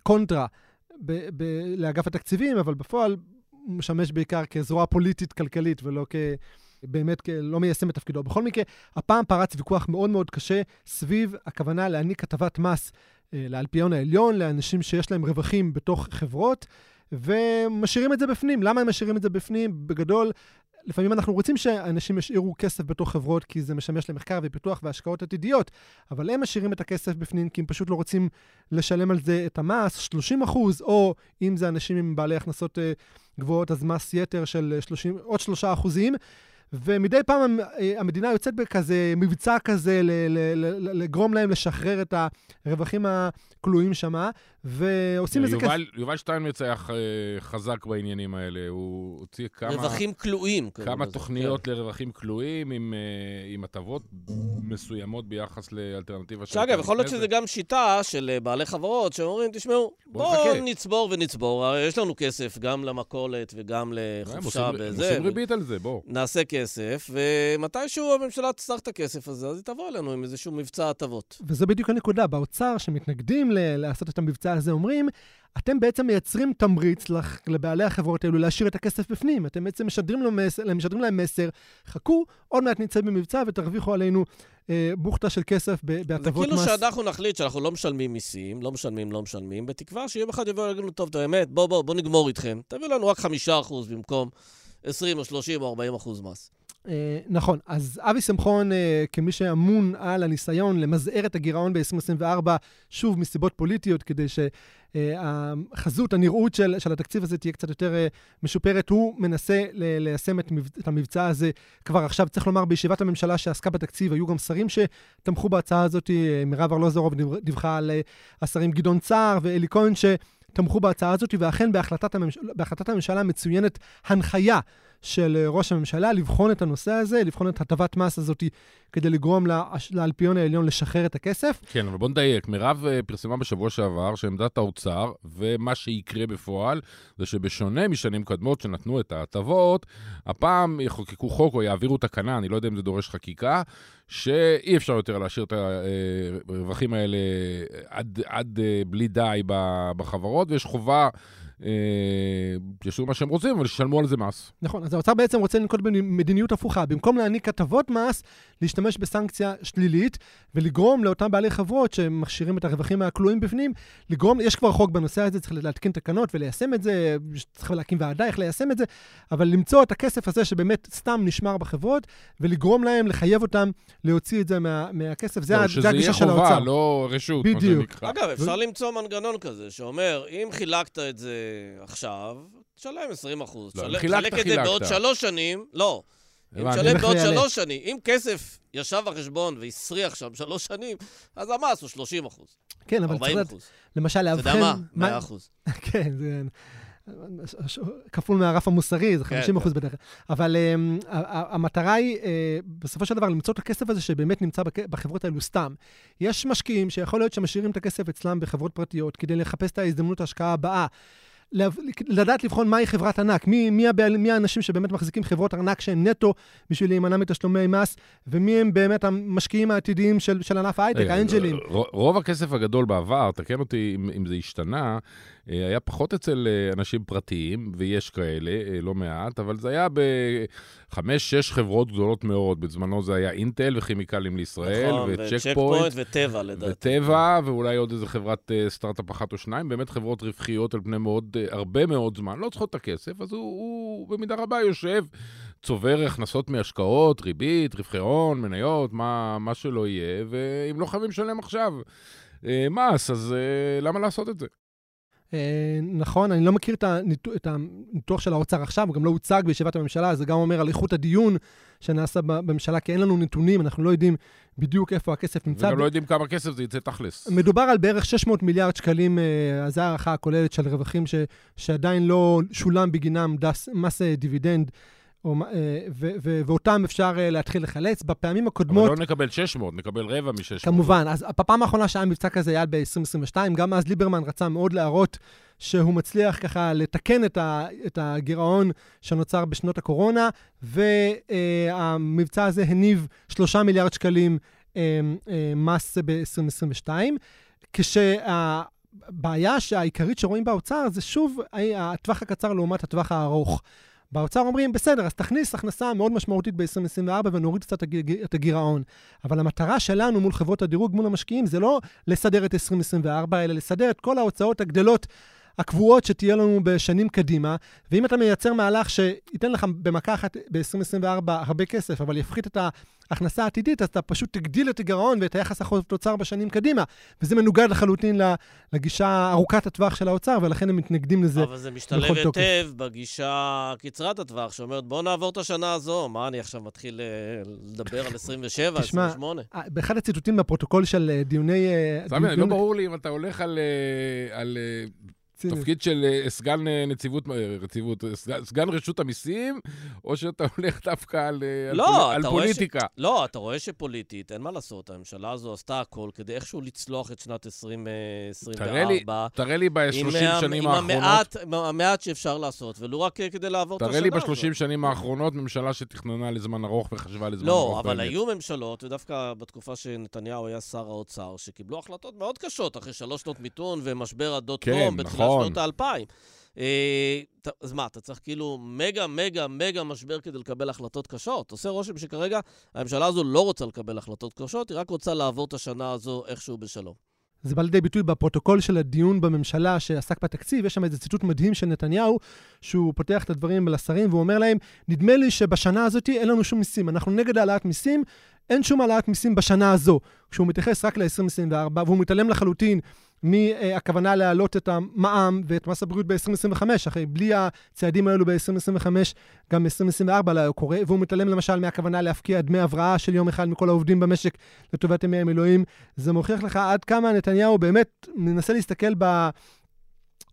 וקונטרה ב- ב- לאגף התקציבים, אבל בפועל, משמש בעיקר כזרוע פוליטית-כלכלית, ולא באמת לא מיישם את תפקידו. בכל מקרה, הפעם פרץ ויכוח מאוד מאוד קשה סביב הכוונה להעניק הטבת מס לאלפיון העליון, לאנשים שיש להם רווחים בתוך חברות, ומשאירים את זה בפנים. למה הם משאירים את זה בפנים? בגדול, לפעמים אנחנו רוצים שאנשים ישאירו כסף בתוך חברות, כי זה משמש למחקר ופיתוח והשקעות עתידיות, אבל הם משאירים את הכסף בפנים, כי הם פשוט לא רוצים לשלם על זה את המס, שלושים אחוז, או אם זה אנשים עם בעלי הכנסות גבוהות, אז מס יתר של שלושים, עוד שלושה אחוזים, ומדי פעם המדינה יוצאת בכזה מבצע כזה לגרום להם לשחרר את הרווחים הכלואים שמה, ועושים איזה כסף. יובל שטיין יוצא חזק בעניינים האלה, הוא הוציא כמה... רווחים כלואים. כמה תוכניות לרווחים כלואים עם הטבות מסוימות ביחס לאלטרנטיבה של... שאגב, יכול להיות שזה גם שיטה של בעלי חברות שאומרים, תשמעו, בואו נצבור ונצבור, יש לנו כסף גם למכולת וגם לחופשה בזה. עושים ריבית על זה, בואו. נעשה כסף. כסף, ומתישהו הממשלה תצטרך את הכסף הזה, אז היא תבוא אלינו עם איזשהו מבצע הטבות. וזה בדיוק הנקודה, באוצר שמתנגדים ל- לעשות את המבצע הזה אומרים, אתם בעצם מייצרים תמריץ לח- לבעלי החברות האלו להשאיר את הכסף בפנים, אתם בעצם משדרים, לו מס- משדרים להם מסר, חכו, עוד מעט נצא במבצע ותרוויחו עלינו אה, בוכתה של כסף ב- בהטבות מס. זה כאילו שאנחנו נחליט שאנחנו לא משלמים מיסים, לא משלמים, לא משלמים, בתקווה שיום אחד יבואו להגיד לנו, טוב, את האמת, בוא, בוא, בוא נגמור איתכם, תביאו לנו רק חמישה אחוז במקום עשרים או שלושים או ארבעים אחוז מס. נכון, אז אבי שמחון, כמי שאמון על הניסיון למזער את הגירעון ב-עשרים עשרים וארבע, שוב מסיבות פוליטיות, כדי שהחזות, הנראות של, של התקציב הזה תהיה קצת יותר משופרת, הוא מנסה ליישם את, את המבצע הזה כבר עכשיו. צריך לומר, בישיבת הממשלה שעסקה בתקציב, היו גם שרים שתמכו בהצעה הזאת, מירב ארלוזורוב דיווחה על השרים גדעון צער ואלי כהן ש... תמכו בהצעה הזאת, ואכן בהחלטת הממשלה, בהחלטת הממשלה מצוינת הנחיה של ראש הממשלה לבחון את הנושא הזה, לבחון את הטבת מס הזאת כדי לגרום לאלפיון העליון לשחרר את הכסף. כן, אבל בוא נדייק. מירב פרסמה בשבוע שעבר שעמדת האוצר, ומה שיקרה בפועל זה שבשונה משנים קדמות שנתנו את ההטבות, הפעם יחוקקו חוק או יעבירו תקנה, אני לא יודע אם זה דורש חקיקה, שאי אפשר יותר להשאיר את הרווחים האלה עד, עד בלי די בחברות, ויש חובה ישו מה שהם רוצים, אבל שישלמו על זה מס. נכון, אז האוצר בעצם רוצה לנקוט במדיניות הפוכה. במקום להעניק הטבות מס, להשתמש בסנקציה שלילית, ולגרום לאותם בעלי חברות שמכשירים את הרווחים הכלואים בפנים, לגרום, יש כבר חוק בנושא הזה, צריך להתקין תקנות וליישם את זה, צריך להקים ועדה איך ליישם את זה, אבל למצוא את הכסף הזה שבאמת סתם נשמר בחברות, ולגרום להם, לחייב אותם, להוציא את זה מה, מהכסף. זה הגישה של האוצר. שזה יהיה חובה, לא רשות. בדיוק. אגב, אפשר למצוא מנגנון כזה שאומר, אם חילקת את זה עכשיו, תשלם עשרים אחוז. תחלק את זה בעוד שלוש שנים. לא. אם תשלם בעוד שלוש שנים. אם כסף ישב בחשבון והסריח שם שלוש שנים, אז המס הוא שלושים אחוז. כן, אבל צריך למשל להבחן... אתה יודע מה? מאה אחוז. כן, זה... כפול מהרף המוסרי, זה חמישים אחוז בדרך כלל. אבל המטרה היא, בסופו של דבר, למצוא את הכסף הזה שבאמת נמצא בחברות האלו סתם. יש משקיעים שיכול להיות שמשאירים את הכסף אצלם בחברות פרטיות, כדי לחפש את ההזדמנות ההשקעה הבאה. לדעת לבחון מהי חברת ענק, מי, מי, מי האנשים שבאמת מחזיקים חברות ענק שהם נטו בשביל להימנע מתשלומי מס, ומי הם באמת המשקיעים העתידיים של, של ענף ההייטק, האנג'לים. רוב הכסף הגדול בעבר, תקן אותי אם, אם זה השתנה, היה פחות אצל אנשים פרטיים, ויש כאלה, לא מעט, אבל זה היה בחמש, שש חברות גדולות מאוד. בזמנו זה היה אינטל וכימיקלים לישראל, וצ'ק פוינט, וטבע לדעת. וטבע, ואולי עוד איזה חברת סטארט-אפ אחת או שניים, באמת חברות רווחיות על פני מאוד, הרבה מאוד זמן, לא צריכות את הכסף, אז הוא, הוא במידה רבה יושב, צובר הכנסות מהשקעות, ריבית, רווחי הון, מניות, מה, מה שלא יהיה, ואם לא חייבים לשלם עכשיו מס, אז למה לעשות את זה? נכון, אני לא מכיר את הניתוח של האוצר עכשיו, הוא גם לא הוצג בישיבת הממשלה, זה גם אומר על איכות הדיון שנעשה בממשלה, כי אין לנו נתונים, אנחנו לא יודעים בדיוק איפה הכסף נמצא. וגם לא יודעים כמה כסף זה יצא תכלס. מדובר על בערך שש מאות מיליארד שקלים, זו הערכה הכוללת של רווחים שעדיין לא שולם בגינם מס דיבידנד, ואותם אפשר להתחיל לחלץ. בפעמים הקודמות... אבל לא נקבל שש מאות, נקבל רבע מ-שש מאות. כמובן, אז הפעם האחרונה שהיה מבצע כזה היה ב-עשרים עשרים ושתיים, גם אז ליברמן רצה מאוד להראות שהוא מצליח ככה לתקן את הגירעון שנוצר בשנות הקורונה, והמבצע הזה הניב שלושה מיליארד שקלים מס ב-עשרים עשרים ושתיים, כשה... בעיה שהעיקרית שרואים באוצר זה שוב הטווח הקצר לעומת הטווח הארוך. באוצר אומרים, בסדר, אז תכניס הכנסה מאוד משמעותית ב-עשרים עשרים וארבע ונוריד קצת את הגירעון. אבל המטרה שלנו מול חברות הדירוג, מול המשקיעים, זה לא לסדר את עשרים עשרים וארבע, אלא לסדר את כל ההוצאות הגדלות הקבועות שתהיה לנו בשנים קדימה. ואם אתה מייצר מהלך שייתן לך במכה אחת ב-עשרים עשרים וארבע הרבה כסף, אבל יפחית את ההכנסה העתידית, אז אתה פשוט תגדיל את הגירעון ואת היחס החוב תוצר בשנים קדימה. וזה מנוגד לחלוטין לגישה ארוכת הטווח של האוצר, ולכן הם מתנגדים לזה. אבל זה משתלב היטב בגישה קצרת הטווח, שאומרת, בוא נעבור את השנה הזו. מה, אני עכשיו מתחיל לדבר על עשרים ושבע, עשרים ושמונה? באחד הציטוטים בפרוטוקול של דיוני... סמי, לא ברור לי אם אתה הולך על... תפקיד של סגן נציבות, רציבות, סגן רשות המיסים, או שאתה הולך דווקא על, לא, על, על פוליטיקה. ש... לא, אתה רואה שפוליטית, אין מה לעשות, הממשלה הזו עשתה הכל כדי איכשהו לצלוח את שנת עשרים עשרים וארבע. תראה לי ב-שלושים שנים האחרונות. עם המעט שאפשר לעשות, ולא רק כדי לעבור את השנה. תראה לי ב-שלושים שנים האחרונות ממשלה שתכננה לזמן ארוך וחשבה לזמן ארוך. לא, אבל היו ממשלות, ודווקא בתקופה שנתניהו היה שר האוצר, שקיבלו החלטות מאוד קשות, אחרי שלוש שנות מיתון ומשבר הדוט-קום בתחילת שנות האלפיים. אז מה, אתה צריך כאילו מגה, מגה, מגה משבר כדי לקבל החלטות קשות. עושה רושם שכרגע הממשלה הזו לא רוצה לקבל החלטות קשות, היא רק רוצה לעבור את השנה הזו איכשהו בשלום. זה בא לידי ביטוי בפרוטוקול של הדיון בממשלה שעסק בתקציב, יש שם איזה ציטוט מדהים של נתניהו, שהוא פותח את הדברים לשרים, והוא אומר להם, נדמה לי שבשנה הזאת אין לנו שום מיסים, אנחנו נגד העלאת מיסים, אין שום העלאת מיסים בשנה הזו, כשהוא מתייחס רק ל-עשרים עשרים וארבע, והוא מתעלם לחלוטין מהכוונה להעלות את המע"מ ואת מס הבריאות ב-עשרים עשרים וחמש, אחרי בלי הצעדים האלו ב-עשרים עשרים וחמש, גם ב-עשרים עשרים וארבע לא קורה, והוא מתעלם למשל מהכוונה להפקיע דמי הבראה של יום אחד מכל העובדים במשק לטובת ימי המילואים. זה מוכיח לך עד כמה נתניהו באמת מנסה להסתכל ב...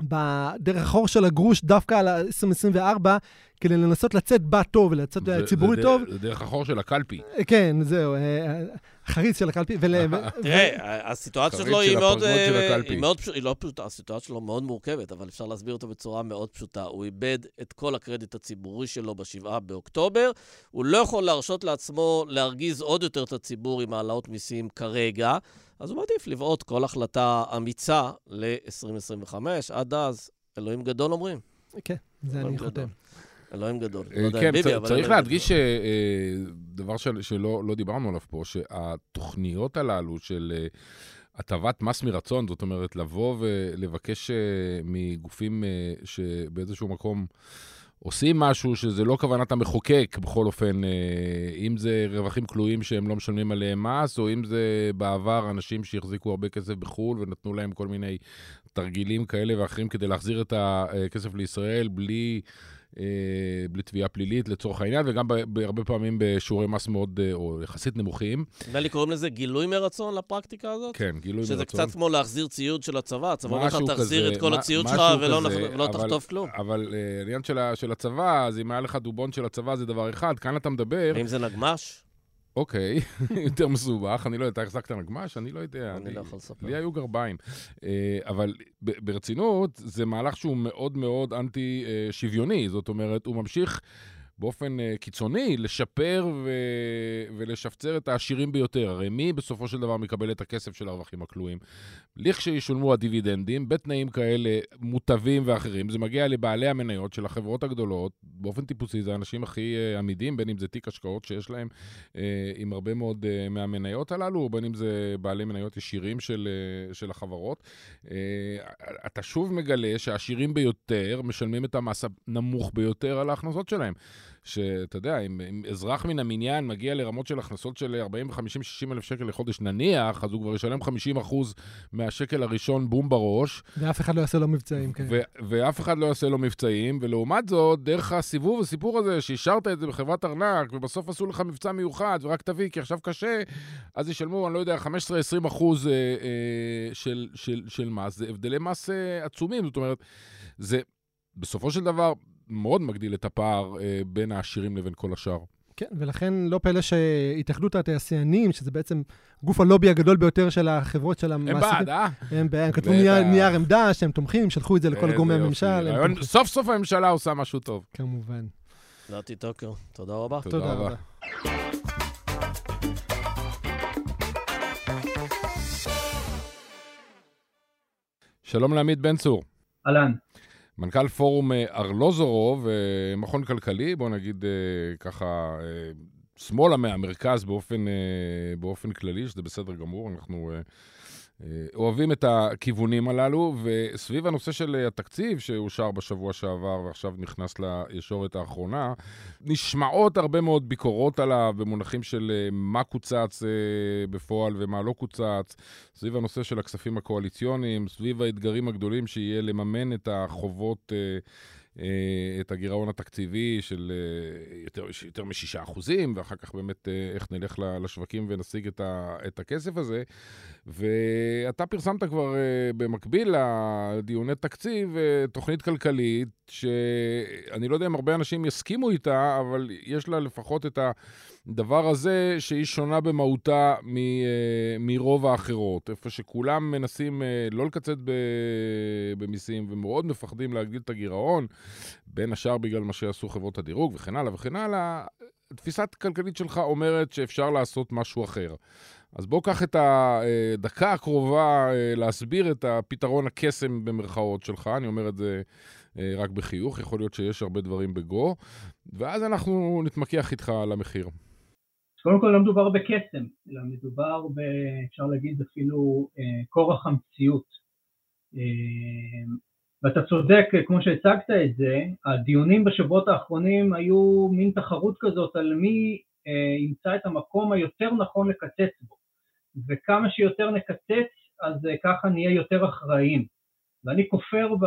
בדרך החור של הגרוש דווקא על ה-עשרים עשרים וארבע, כדי לנסות לצאת בה טוב, לצאת ציבורי טוב. זה דרך החור של הקלפי. כן, זהו, החריץ של הקלפי. תראה, הסיטואציה שלו היא מאוד... הסיטואציה שלו מאוד מורכבת, אבל אפשר להסביר אותה בצורה מאוד פשוטה. הוא איבד את כל הקרדיט הציבורי שלו בשבעה באוקטובר. הוא לא יכול להרשות לעצמו להרגיז עוד יותר את הציבור עם העלאות מיסים כרגע, אז הוא מעדיף לבעוט כל החלטה אמיצה ל-עשרים עשרים וחמש, עד אז אלוהים גדול אומרים. כן, זה אני חותם. אלוהים גדול. כן, צריך להדגיש דבר שלא דיברנו עליו פה, שהתוכניות הללו של הטבת מס מרצון, זאת אומרת, לבוא ולבקש מגופים שבאיזשהו מקום עושים משהו שזה לא כוונת המחוקק, בכל אופן, אם זה רווחים כלואים שהם לא משלמים עליהם מס, או אם זה בעבר אנשים שהחזיקו הרבה כסף בחול ונתנו להם כל מיני תרגילים כאלה ואחרים כדי להחזיר את הכסף לישראל בלי... בלי תביעה פלילית לצורך העניין, וגם בהרבה פעמים בשיעורי מס מאוד, או יחסית נמוכים. נדמה לי, קוראים לזה גילוי מרצון לפרקטיקה הזאת? כן, גילוי מרצון. שזה קצת כמו להחזיר ציוד של הצבא, הצבא אומר לך תחזיר את כל הציוד שלך ולא תחטוף כלום. אבל העניין של הצבא, אז אם היה לך דובון של הצבא זה דבר אחד, כאן אתה מדבר... ואם זה נגמש? אוקיי, יותר מסובך, אני לא יודע, אתה החזקת נגמש, אני לא יודע, לי היו גרביים, אבל ברצינות זה מהלך שהוא מאוד מאוד אנטי שוויוני, זאת אומרת, הוא ממשיך באופן קיצוני לשפר ולשפצר את העשירים ביותר, הרי מי בסופו של דבר מקבל את הכסף של הרווחים הכלואים, לכשישולמו הדיבידנדים, בתנאים כאלה מוטבים ואחרים, זה מגיע לבעלי המניות של החברות הגדולות, באופן טיפוסי זה האנשים הכי עמידים, בין אם זה תיק השקעות שיש להם עם הרבה מאוד מהמניות הללו, בין אם זה בעלי מניות ישירים של, של החברות. אתה שוב מגלה שהעשירים ביותר משלמים את המס הנמוך ביותר על ההכנסות שלהם. שאתה יודע, אם, אם אזרח מן המניין מגיע לרמות של הכנסות של ארבעים, חמישים, שישים אלף שקל לחודש נניח, אז הוא כבר ישלם חמישים אחוז מהשקל הראשון בום בראש. ואף אחד לא יעשה לו מבצעים. כן. ו- ואף אחד לא יעשה לו מבצעים, ולעומת זאת, דרך הסיבוב הסיפור הזה, שהשארת את זה בחברת ארנק, ובסוף עשו לך מבצע מיוחד, ורק תביא, כי עכשיו קשה, אז ישלמו, אני לא יודע, חמש עשרה עד עשרים אחוז אה, אה, של, של, של מס. זה הבדלי מס אה, עצומים, זאת אומרת, זה בסופו של דבר... מאוד מגדיל את הפער אה, בין העשירים לבין כל השאר. כן, ולכן לא פלא שהתאחדות התעשיינים, שזה בעצם גוף הלובי הגדול ביותר של החברות של המעסיקים. הם בעד, אה? הם בעד, הם כתבו נייר עמדה שהם תומכים, שלחו את זה לכל גורמי הממשל. סוף סוף הממשלה עושה משהו טוב. כמובן. נתי טוקר, תודה רבה. תודה רבה. שלום לעמית בן צור. אהלן. מנכ"ל פורום ארלוזורוב, מכון כלכלי, בוא נגיד ככה, שמאלה מהמרכז באופן, באופן כללי, שזה בסדר גמור, אנחנו אוהבים את הכיוונים הללו, וסביב הנושא של התקציב שאושר בשבוע שעבר ועכשיו נכנס לישורת האחרונה, נשמעות הרבה מאוד ביקורות עליו במונחים של מה קוצץ בפועל ומה לא קוצץ, סביב הנושא של הכספים הקואליציוניים, סביב האתגרים הגדולים שיהיה לממן את החובות, את הגירעון התקציבי של יותר, יותר משישה אחוזים, ואחר כך באמת איך נלך לשווקים ונשיג את, ה, את הכסף הזה. ואתה פרסמת כבר במקביל לדיוני תקציב, תוכנית כלכלית, שאני לא יודע אם הרבה אנשים יסכימו איתה, אבל יש לה לפחות את הדבר הזה שהיא שונה במהותה מ, מרוב האחרות, איפה שכולם מנסים לא לקצת במיסים ומאוד מפחדים להגדיל את הגירעון, בין השאר בגלל מה שעשו חברות הדירוג וכן הלאה וכן הלאה. התפיסת כלכלית שלך אומרת שאפשר לעשות משהו אחר. אז בואו קח את הדקה הקרובה להסביר את הפתרון הקסם במרכאות שלך, אני אומר את זה רק בחיוך, יכול להיות שיש הרבה דברים בגו, ואז אנחנו נתמקח איתך על המחיר. קודם כל לא מדובר בקסם, אלא מדובר, ב, אפשר להגיד אפילו, כורח המציאות. ואתה צודק, כמו שהצגת את זה, הדיונים בשבועות האחרונים היו מין תחרות כזאת על מי ימצא את המקום היותר נכון לקצץ בו, וכמה שיותר נקצץ, אז ככה נהיה יותר אחראים. ואני כופר ב,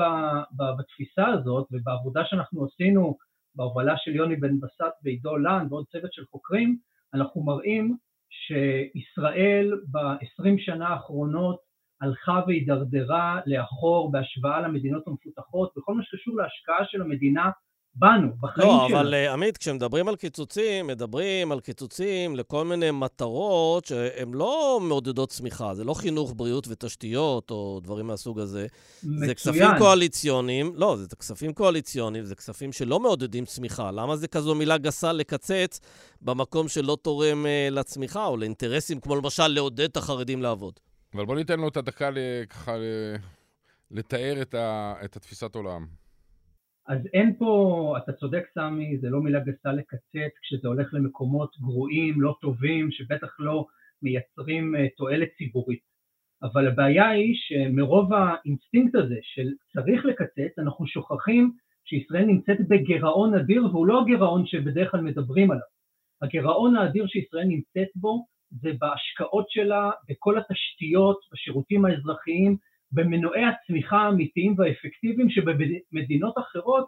ב, בתפיסה הזאת, ובעבודה שאנחנו עשינו בהובלה של יוני בן בסט ועידו לן ועוד צוות של חוקרים, אנחנו מראים שישראל ב-עשרים שנה האחרונות הלכה והידרדרה לאחור בהשוואה למדינות המפותחות, בכל מה שקשור להשקעה של המדינה בנו, בחיים שלנו. לא, של... אבל עמית, כשמדברים על קיצוצים, מדברים על קיצוצים לכל מיני מטרות שהן לא מעודדות צמיחה, זה לא חינוך, בריאות ותשתיות או דברים מהסוג הזה. מצוין. זה כספים קואליציוניים, לא, זה כספים קואליציוניים, זה כספים שלא מעודדים צמיחה. למה זה כזו מילה גסה לקצץ במקום שלא תורם לצמיחה או לאינטרסים, כמו למשל לעודד את החרדים לעבוד? אבל בוא ניתן לו את הדקה ככה לתאר את, ה, את התפיסת עולם. אז אין פה, אתה צודק סמי, זה לא מילה גסה לקצץ, כשזה הולך למקומות גרועים, לא טובים, שבטח לא מייצרים תועלת ציבורית. אבל הבעיה היא שמרוב האינסטינקט הזה של צריך לקצץ, אנחנו שוכחים שישראל נמצאת בגירעון אדיר, והוא לא הגירעון שבדרך כלל מדברים עליו. הגירעון האדיר שישראל נמצאת בו, זה בהשקעות שלה, בכל התשתיות, בשירותים האזרחיים, במנועי הצמיחה האמיתיים והאפקטיביים שבמדינות אחרות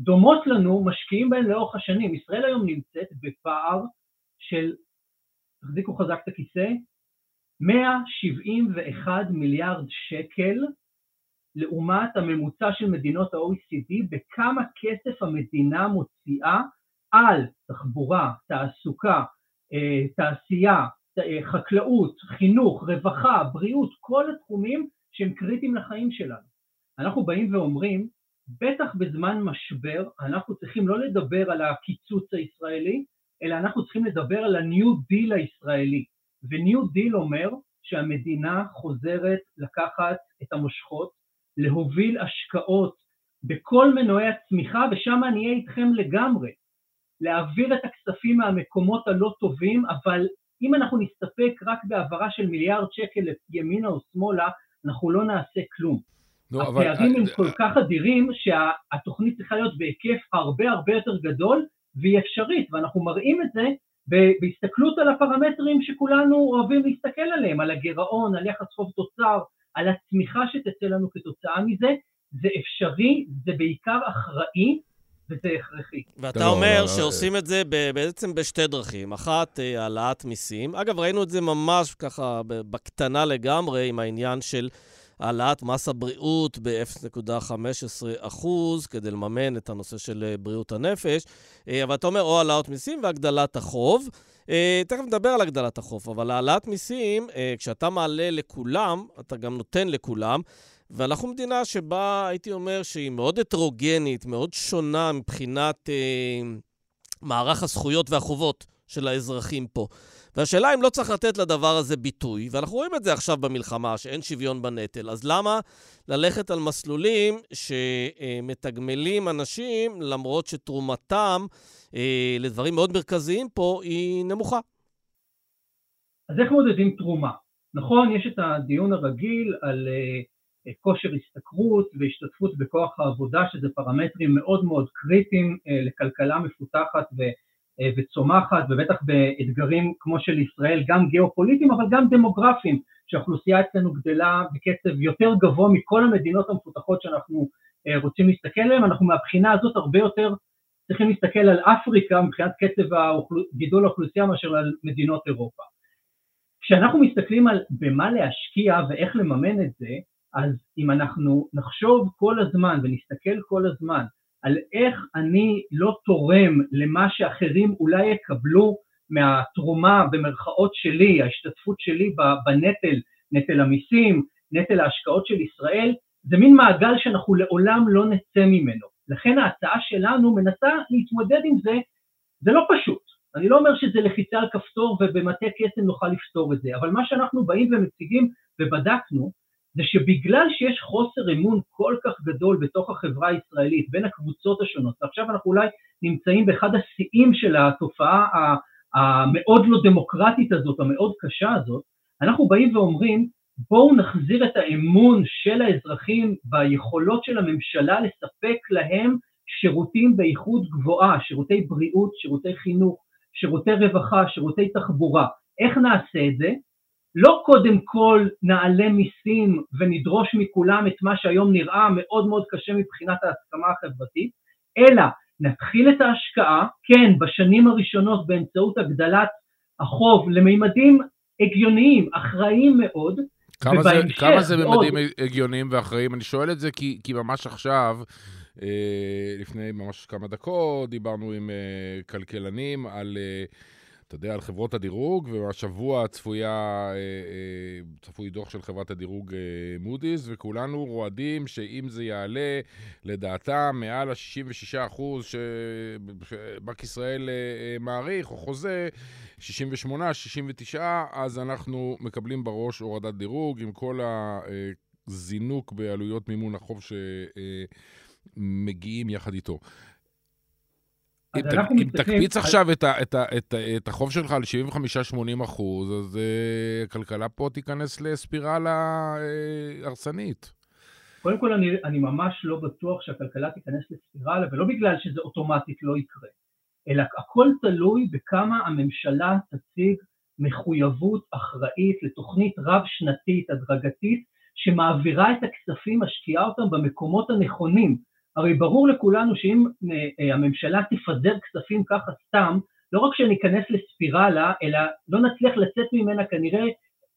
דומות לנו, משקיעים בהן לאורך השנים. ישראל היום נמצאת בפער של, תחזיקו חזק את הכיסא, מאה שבעים ואחד מיליארד שקל, לעומת הממוצע של מדינות ה-או אי סי די, בכמה כסף המדינה מוציאה על תחבורה, תעסוקה, תעשייה, חקלאות, חינוך, רווחה, בריאות, כל התחומים שהם קריטיים לחיים שלנו. אנחנו באים ואומרים, בטח בזמן משבר, אנחנו צריכים לא לדבר על הקיצוץ הישראלי, אלא אנחנו צריכים לדבר על ה-New Deal הישראלי. ו-New Deal אומר שהמדינה חוזרת לקחת את המושכות, להוביל השקעות בכל מנועי הצמיחה, ושם אני אהיה איתכם לגמרי. להעביר את הכספים מהמקומות הלא טובים, אבל אם אנחנו נסתפק רק בעברה של מיליארד שקל ימינה או שמאלה, אנחנו לא נעשה כלום. No, התארים אבל... הם כל כך אדירים שהתוכנית צריכה להיות בהיקף הרבה הרבה יותר גדול והיא אפשרית, ואנחנו מראים את זה בהסתכלות על הפרמטרים שכולנו אוהבים להסתכל עליהם, על הגירעון, על יחס חוב תוצר, על הצמיחה שתצא לנו כתוצאה מזה. זה אפשרי, זה בעיקר אחראי וזה הכרחי. ואתה אומר שעושים את זה בעצם בשתי דרכים. אחת, העלאת מיסים. אגב, ראינו את זה ממש ככה בקטנה לגמרי עם העניין של העלאת מס הבריאות ב-אפס נקודה חמש עשרה אחוז כדי לממן את הנושא של בריאות הנפש. אבל אתה אומר, או העלאת מיסים והגדלת החוב. תכף נדבר על הגדלת החוב, אבל העלאת מיסים, כשאתה מעלה לכולם, אתה גם נותן לכולם, ואנחנו מדינה שבה, הייתי אומר, שהיא מאוד הטרוגנית, מאוד שונה מבחינת אה, מערך הזכויות והחובות של האזרחים פה. והשאלה אם לא צריך לתת לדבר הזה ביטוי, ואנחנו רואים את זה עכשיו במלחמה, שאין שוויון בנטל, אז למה ללכת על מסלולים שמתגמלים אנשים, למרות שתרומתם אה, לדברים מאוד מרכזיים פה היא נמוכה? אז איך מודדים תרומה? נכון, יש את הדיון הרגיל על אה, כושר הסתכרות והשתתפות בכוח העבודה, שזה פרמטרים מאוד מאוד קריטיים אה, לכלכלה מפותחת ו וצומחת, ובטח באתגרים כמו של ישראל, גם גיאופוליטיים, אבל גם דמוגרפיים, שהאוכלוסייה אצלנו גדלה בקצב יותר גבוה מכל המדינות המפותחות שאנחנו רוצים להסתכל עליהן. אנחנו מהבחינה הזאת הרבה יותר צריכים להסתכל על אפריקה, מבחינת קצב גידול האוכלוסייה, מאשר על מדינות אירופה. כשאנחנו מסתכלים על במה להשקיע ואיך לממן את זה, אז אם אנחנו נחשוב כל הזמן ונסתכל כל הזמן, על איך אני לא תורם למה שאחרים אולי יקבלו מהתרומה במרכאות שלי, ההשתתפות שלי בנטל, נטל המיסים, נטל ההשקעות של ישראל, זה מין מעגל שאנחנו לעולם לא נצא ממנו. לכן ההצעה שלנו מנסה להתמודד עם זה, זה לא פשוט. אני לא אומר שזה לחיצה על כפתור ובמטה קסם נוכל לפתור את זה, אבל מה שאנחנו באים ומציגים ובדקנו, זה שבגלל שיש חוסר אמון כל כך גדול בתוך החברה הישראלית, בין הקבוצות השונות, ועכשיו אנחנו אולי נמצאים באחד השיאים של התופעה המאוד לא דמוקרטית הזאת, המאוד קשה הזאת, אנחנו באים ואומרים, בואו נחזיר את האמון של האזרחים ביכולות של הממשלה לספק להם שירותים באיכות גבוהה, שירותי בריאות, שירותי חינוך, שירותי רווחה, שירותי תחבורה. איך נעשה את זה? לא קודם כל נעלה מיסים ונדרוש מכולם את מה שהיום נראה מאוד מאוד קשה מבחינת ההסכמה החברתית, אלא נתחיל את ההשקעה, כן, בשנים הראשונות באמצעות הגדלת החוב לממדים הגיוניים, אחראים מאוד. כמה זה, כמה זה ממדים הגיוניים ואחראים? אני שואל את זה כי, כי ממש עכשיו, לפני ממש כמה דקות, דיברנו עם כלכלנים על... אתה יודע, על חברות הדירוג, והשבוע צפויה, צפוי דוח של חברת הדירוג מודי'ס, וכולנו רועדים שאם זה יעלה לדעתם מעל ה-שישים ושישה אחוז שבנק ישראל מעריך או חוזה, שישים ושמונה, שישים ותשע, אז אנחנו מקבלים בראש הורדת דירוג עם כל הזינוק בעלויות מימון החוב שמגיעים יחד איתו. אם תקפיץ עכשיו את החוב שלך על שבעים וחמישה עד שמונים אחוז, אז הכלכלה פה תיכנס לספירלה הרסנית. קודם כל, אני ממש לא בטוח שהכלכלה תיכנס לספירלה, ולא בגלל שזה אוטומטית לא יקרה, אלא הכל תלוי בכמה הממשלה תציג מחויבות אחראית לתוכנית רב-שנתית, הדרגתית, שמעבירה את הכספים, משקיעה אותם במקומות הנכונים. הרי ברור לכולנו שאם הממשלה תפזר כספים ככה סתם, לא רק שניכנס לספירלה, אלא לא נצליח לצאת ממנה כנראה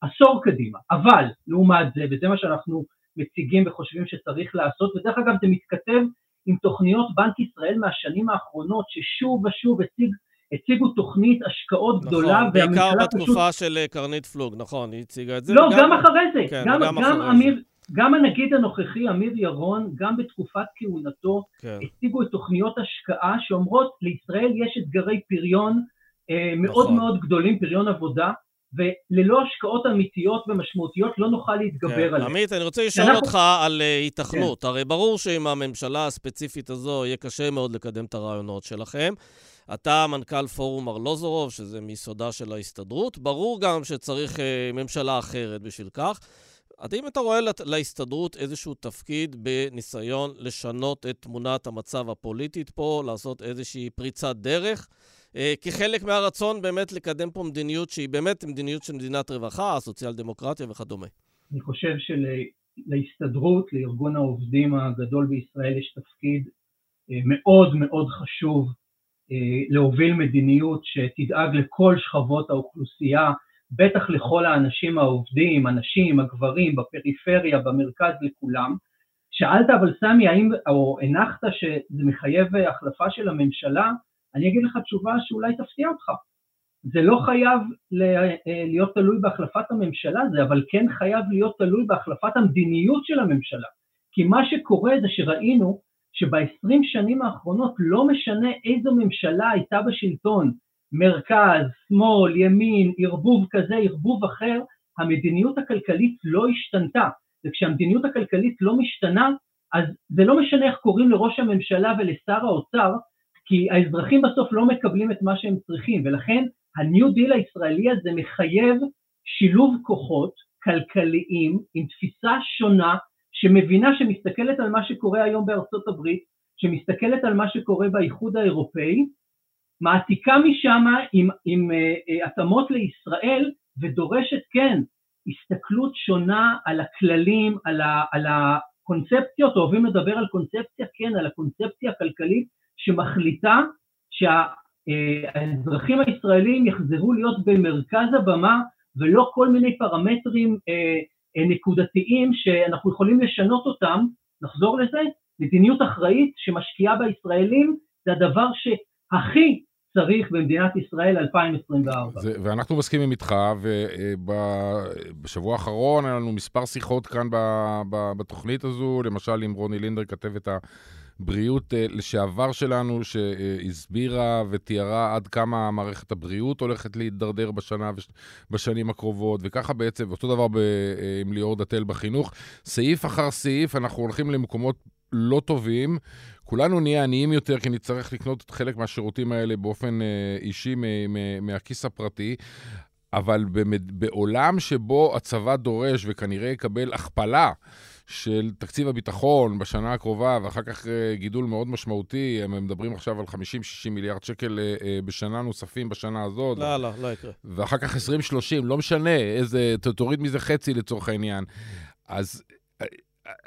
עשור קדימה. אבל, לעומת זה, וזה מה שאנחנו מציגים וחושבים שצריך לעשות, ודרך אגב זה מתכתב עם תוכניות בנק ישראל מהשנים האחרונות, ששוב ושוב הציג, הציגו תוכנית השקעות נכון, גדולה. בעיקר בתקופה פשוט... של קרנית פלוג, נכון, היא הציגה את זה. לא, וגם... גם אחרי זה. כן, גם, גם, גם אמיר... גם הנגיד הנוכחי, אמיר ירון, גם בתקופת כהונתו, כן. הציגו את תוכניות השקעה שאומרות, לישראל יש אתגרי פריון אה, מאוד נכון. מאוד גדולים, פריון עבודה, וללא השקעות אמיתיות ומשמעותיות לא נוכל להתגבר כן. עליהם. עמית, אני רוצה לשאול אנחנו... אותך על היתכנות. כן. הרי ברור שאם הממשלה הספציפית הזו יהיה קשה מאוד לקדם את הרעיונות שלכם, אתה מנכ"ל פורום ארלוזורוב, שזה מיסודה של ההסתדרות, ברור גם שצריך אה, ממשלה אחרת בשביל כך, עד אם אתה רואה להסתדרות איזשהו תפקיד בניסיון לשנות את תמונת המצב הפוליטית פה, לעשות איזושהי פריצת דרך, כחלק מהרצון באמת לקדם פה מדיניות שהיא באמת מדיניות של מדינת רווחה, סוציאל דמוקרטיה וכדומה. אני חושב שלהסתדרות, לארגון העובדים הגדול בישראל, יש תפקיד מאוד מאוד חשוב להוביל מדיניות שתדאג לכל שכבות האוכלוסייה, בטח לכל האנשים העובדים, אנשים, הגברים, בפריפריה, במרכז, לכולם. שאלת אבל סמי, האם, או הנחת שזה מחייב החלפה של הממשלה, אני אגיד לך תשובה שאולי תפתיע אותך. זה לא חייב להיות תלוי בהחלפת הממשלה, זה אבל כן חייב להיות תלוי בהחלפת המדיניות של הממשלה. כי מה שקורה זה שראינו שב-עשרים שנים האחרונות לא משנה איזו ממשלה הייתה בשלטון, מרכז, שמאל, ימין, ערבוב כזה, ערבוב אחר, המדיניות הכלכלית לא השתנתה, וכשהמדיניות הכלכלית לא משתנה, אז זה לא משנה איך קוראים לראש הממשלה ולשר האוצר, כי האזרחים בסוף לא מקבלים את מה שהם צריכים, ולכן הניו דיל הישראלי הזה מחייב שילוב כוחות כלכליים עם תפיסה שונה, שמבינה שמסתכלת על מה שקורה היום בארצות הברית, שמסתכלת על מה שקורה באיחוד האירופאי, מעתיקה משם עם, עם uh, התאמות לישראל, ודורשת כן, הסתכלות שונה על הכללים, על, ה, על הקונספציות, אוהבים לדבר על קונספציה, כן, על הקונספציה הכלכלית, שמחליטה שהאזרחים uh, הישראלים יחזרו להיות במרכז הבמה, ולא כל מיני פרמטרים uh, נקודתיים שאנחנו יכולים לשנות אותם, נחזור לזה, מדיניות אחראית שמשקיעה בישראלים, זה הדבר ש... הכי צריך במדינת ישראל אלפיים עשרים וארבע. זה, ואנחנו מסכימים איתך, ובשבוע האחרון היה לנו מספר שיחות כאן ב, ב, בתוכנית הזו, למשל עם רוני לינדר, כתבת הבריאות לשעבר שלנו, שהסבירה ותיארה עד כמה מערכת הבריאות הולכת להידרדר בשנה, בשנים הקרובות, וככה בעצם, אותו דבר ב, עם ליאור דתל בחינוך, סעיף אחר סעיף, אנחנו הולכים למקומות לא טובים, כולנו נהיה עניים יותר, כי נצטרך לקנות את חלק מהשירותים האלה באופן אישי מהכיס הפרטי, אבל בעולם שבו הצבא דורש וכנראה יקבל הכפלה של תקציב הביטחון בשנה הקרובה, ואחר כך גידול מאוד משמעותי, הם מדברים עכשיו על חמישים שישים מיליארד שקל בשנה נוספים בשנה הזאת. לא, לא, לא יקרה. ואחר כך עשרים שלושים, לא משנה, איזה, תוריד מזה חצי לצורך העניין. אז...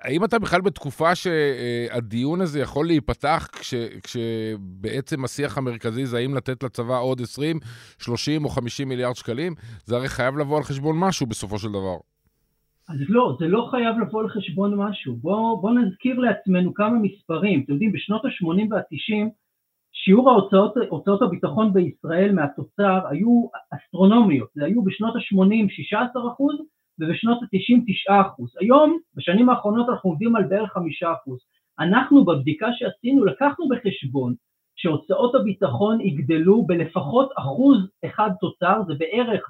האם אתה בכלל בתקופה שהדיון הזה יכול להיפתח כש, כשבעצם השיח המרכזי זה האם לתת לצבא עוד עשרים, שלושים או חמישים מיליארד שקלים? זה הרי חייב לבוא על חשבון משהו בסופו של דבר. אז לא, זה לא חייב לבוא על חשבון משהו. בוא, בוא נזכיר לעצמנו כמה מספרים. אתם יודעים, בשנות ה-שמונים והתשעים, שיעור ההוצאות, הוצאות הביטחון בישראל מהתוצר היו אסטרונומיות. זה היו בשנות ה-שמונים שישה עשר אחוז, ובשנות ה-תשעים תשעה אחוז. היום, בשנים האחרונות, אנחנו עומדים על בערך חמישה אחוז. אנחנו בבדיקה שעשינו, לקחנו בחשבון שהוצאות הביטחון יגדלו בלפחות אחוז אחד תוצר, זה בערך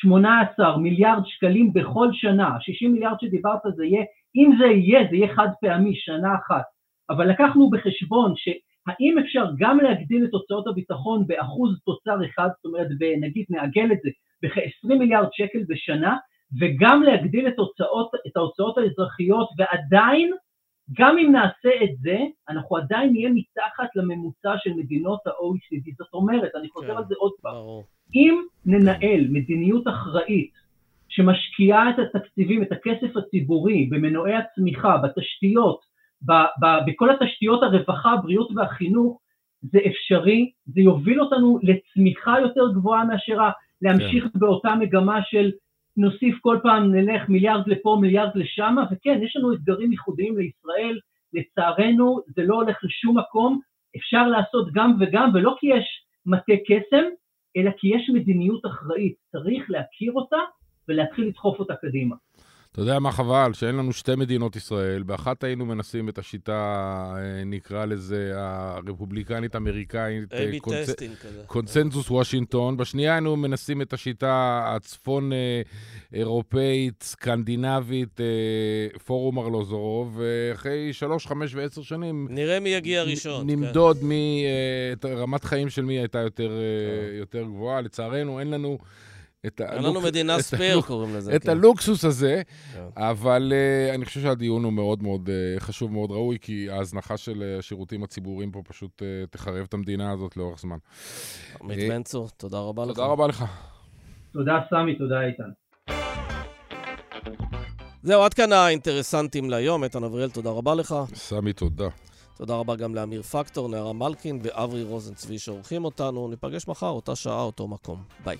שמונה עשר מיליארד שקלים בכל שנה. שישים מיליארד שדיברת זה יהיה, אם זה יהיה, זה יהיה חד פעמי, שנה אחת. אבל לקחנו בחשבון שהאם אפשר גם להגדיל את הוצאות הביטחון באחוז תוצר אחד, זאת אומרת, נגיד נעגל את זה, בכ-עשרים מיליארד שקל בשנה, וגם להגדיל את, הוצאות, את ההוצאות האזרחיות, ועדיין, גם אם נעשה את זה, אנחנו עדיין נהיה מתחת לממוצע של מדינות ה-או אי סי די. זאת אומרת, אני חוזר כן, על זה עוד פעם. אם ננהל מדיניות אחראית שמשקיעה את התקציבים, את הכסף הציבורי, במנועי הצמיחה, בתשתיות, ב- ב- בכל התשתיות הרווחה, הבריאות והחינוך, זה אפשרי, זה יוביל אותנו לצמיחה יותר גבוהה מאשר להמשיך כן. באותה מגמה של נוסיף כל פעם, נלך מיליארד לפה, מיליארד לשם, וכן, יש לנו אתגרים ייחודיים לישראל, לצערנו, זה לא הולך לשום מקום, אפשר לעשות גם וגם, ולא כי יש מטה קסם, אלא כי יש מדיניות אחראית, צריך להכיר אותה, ולהתחיל לדחוף אותה קדימה. אתה יודע מה חבל? שאין לנו שתי מדינות ישראל, באחת היינו מנסים את השיטה, נקרא לזה, הרפובליקנית-אמריקאית, קונצ... קונצנזוס וושינגטון, בשנייה היינו מנסים את השיטה הצפון-אירופאית, סקנדינבית, פורום ארלוזורוב, ואחרי שלוש, חמש ועשר שנים... נראה מי יגיע ראשון. נמדוד כן. מי, רמת חיים של מי הייתה יותר, יותר גבוהה, לצערנו אין לנו... אנחנו מדינה ספייר קוראים לזה. את הלוקסוס הזה, אבל אני חושב שהדיון הוא מאוד מאוד חשוב, מאוד ראוי, כי ההזנחה של השירותים הציבוריים פה פשוט תחרב את המדינה הזאת לאורך זמן. עמית בנצור, תודה רבה לך. תודה רבה לך. תודה סמי, תודה איתן. זהו, עד כאן האינטרסנטים להיום. איתן אבריאל, תודה רבה לך. סמי, תודה. תודה רבה גם לאמיר פקטור, נערה מלקין ואברי רוזנצבי שעורכים אותנו. ניפגש מחר, אותה שעה, אותו מקום. ביי.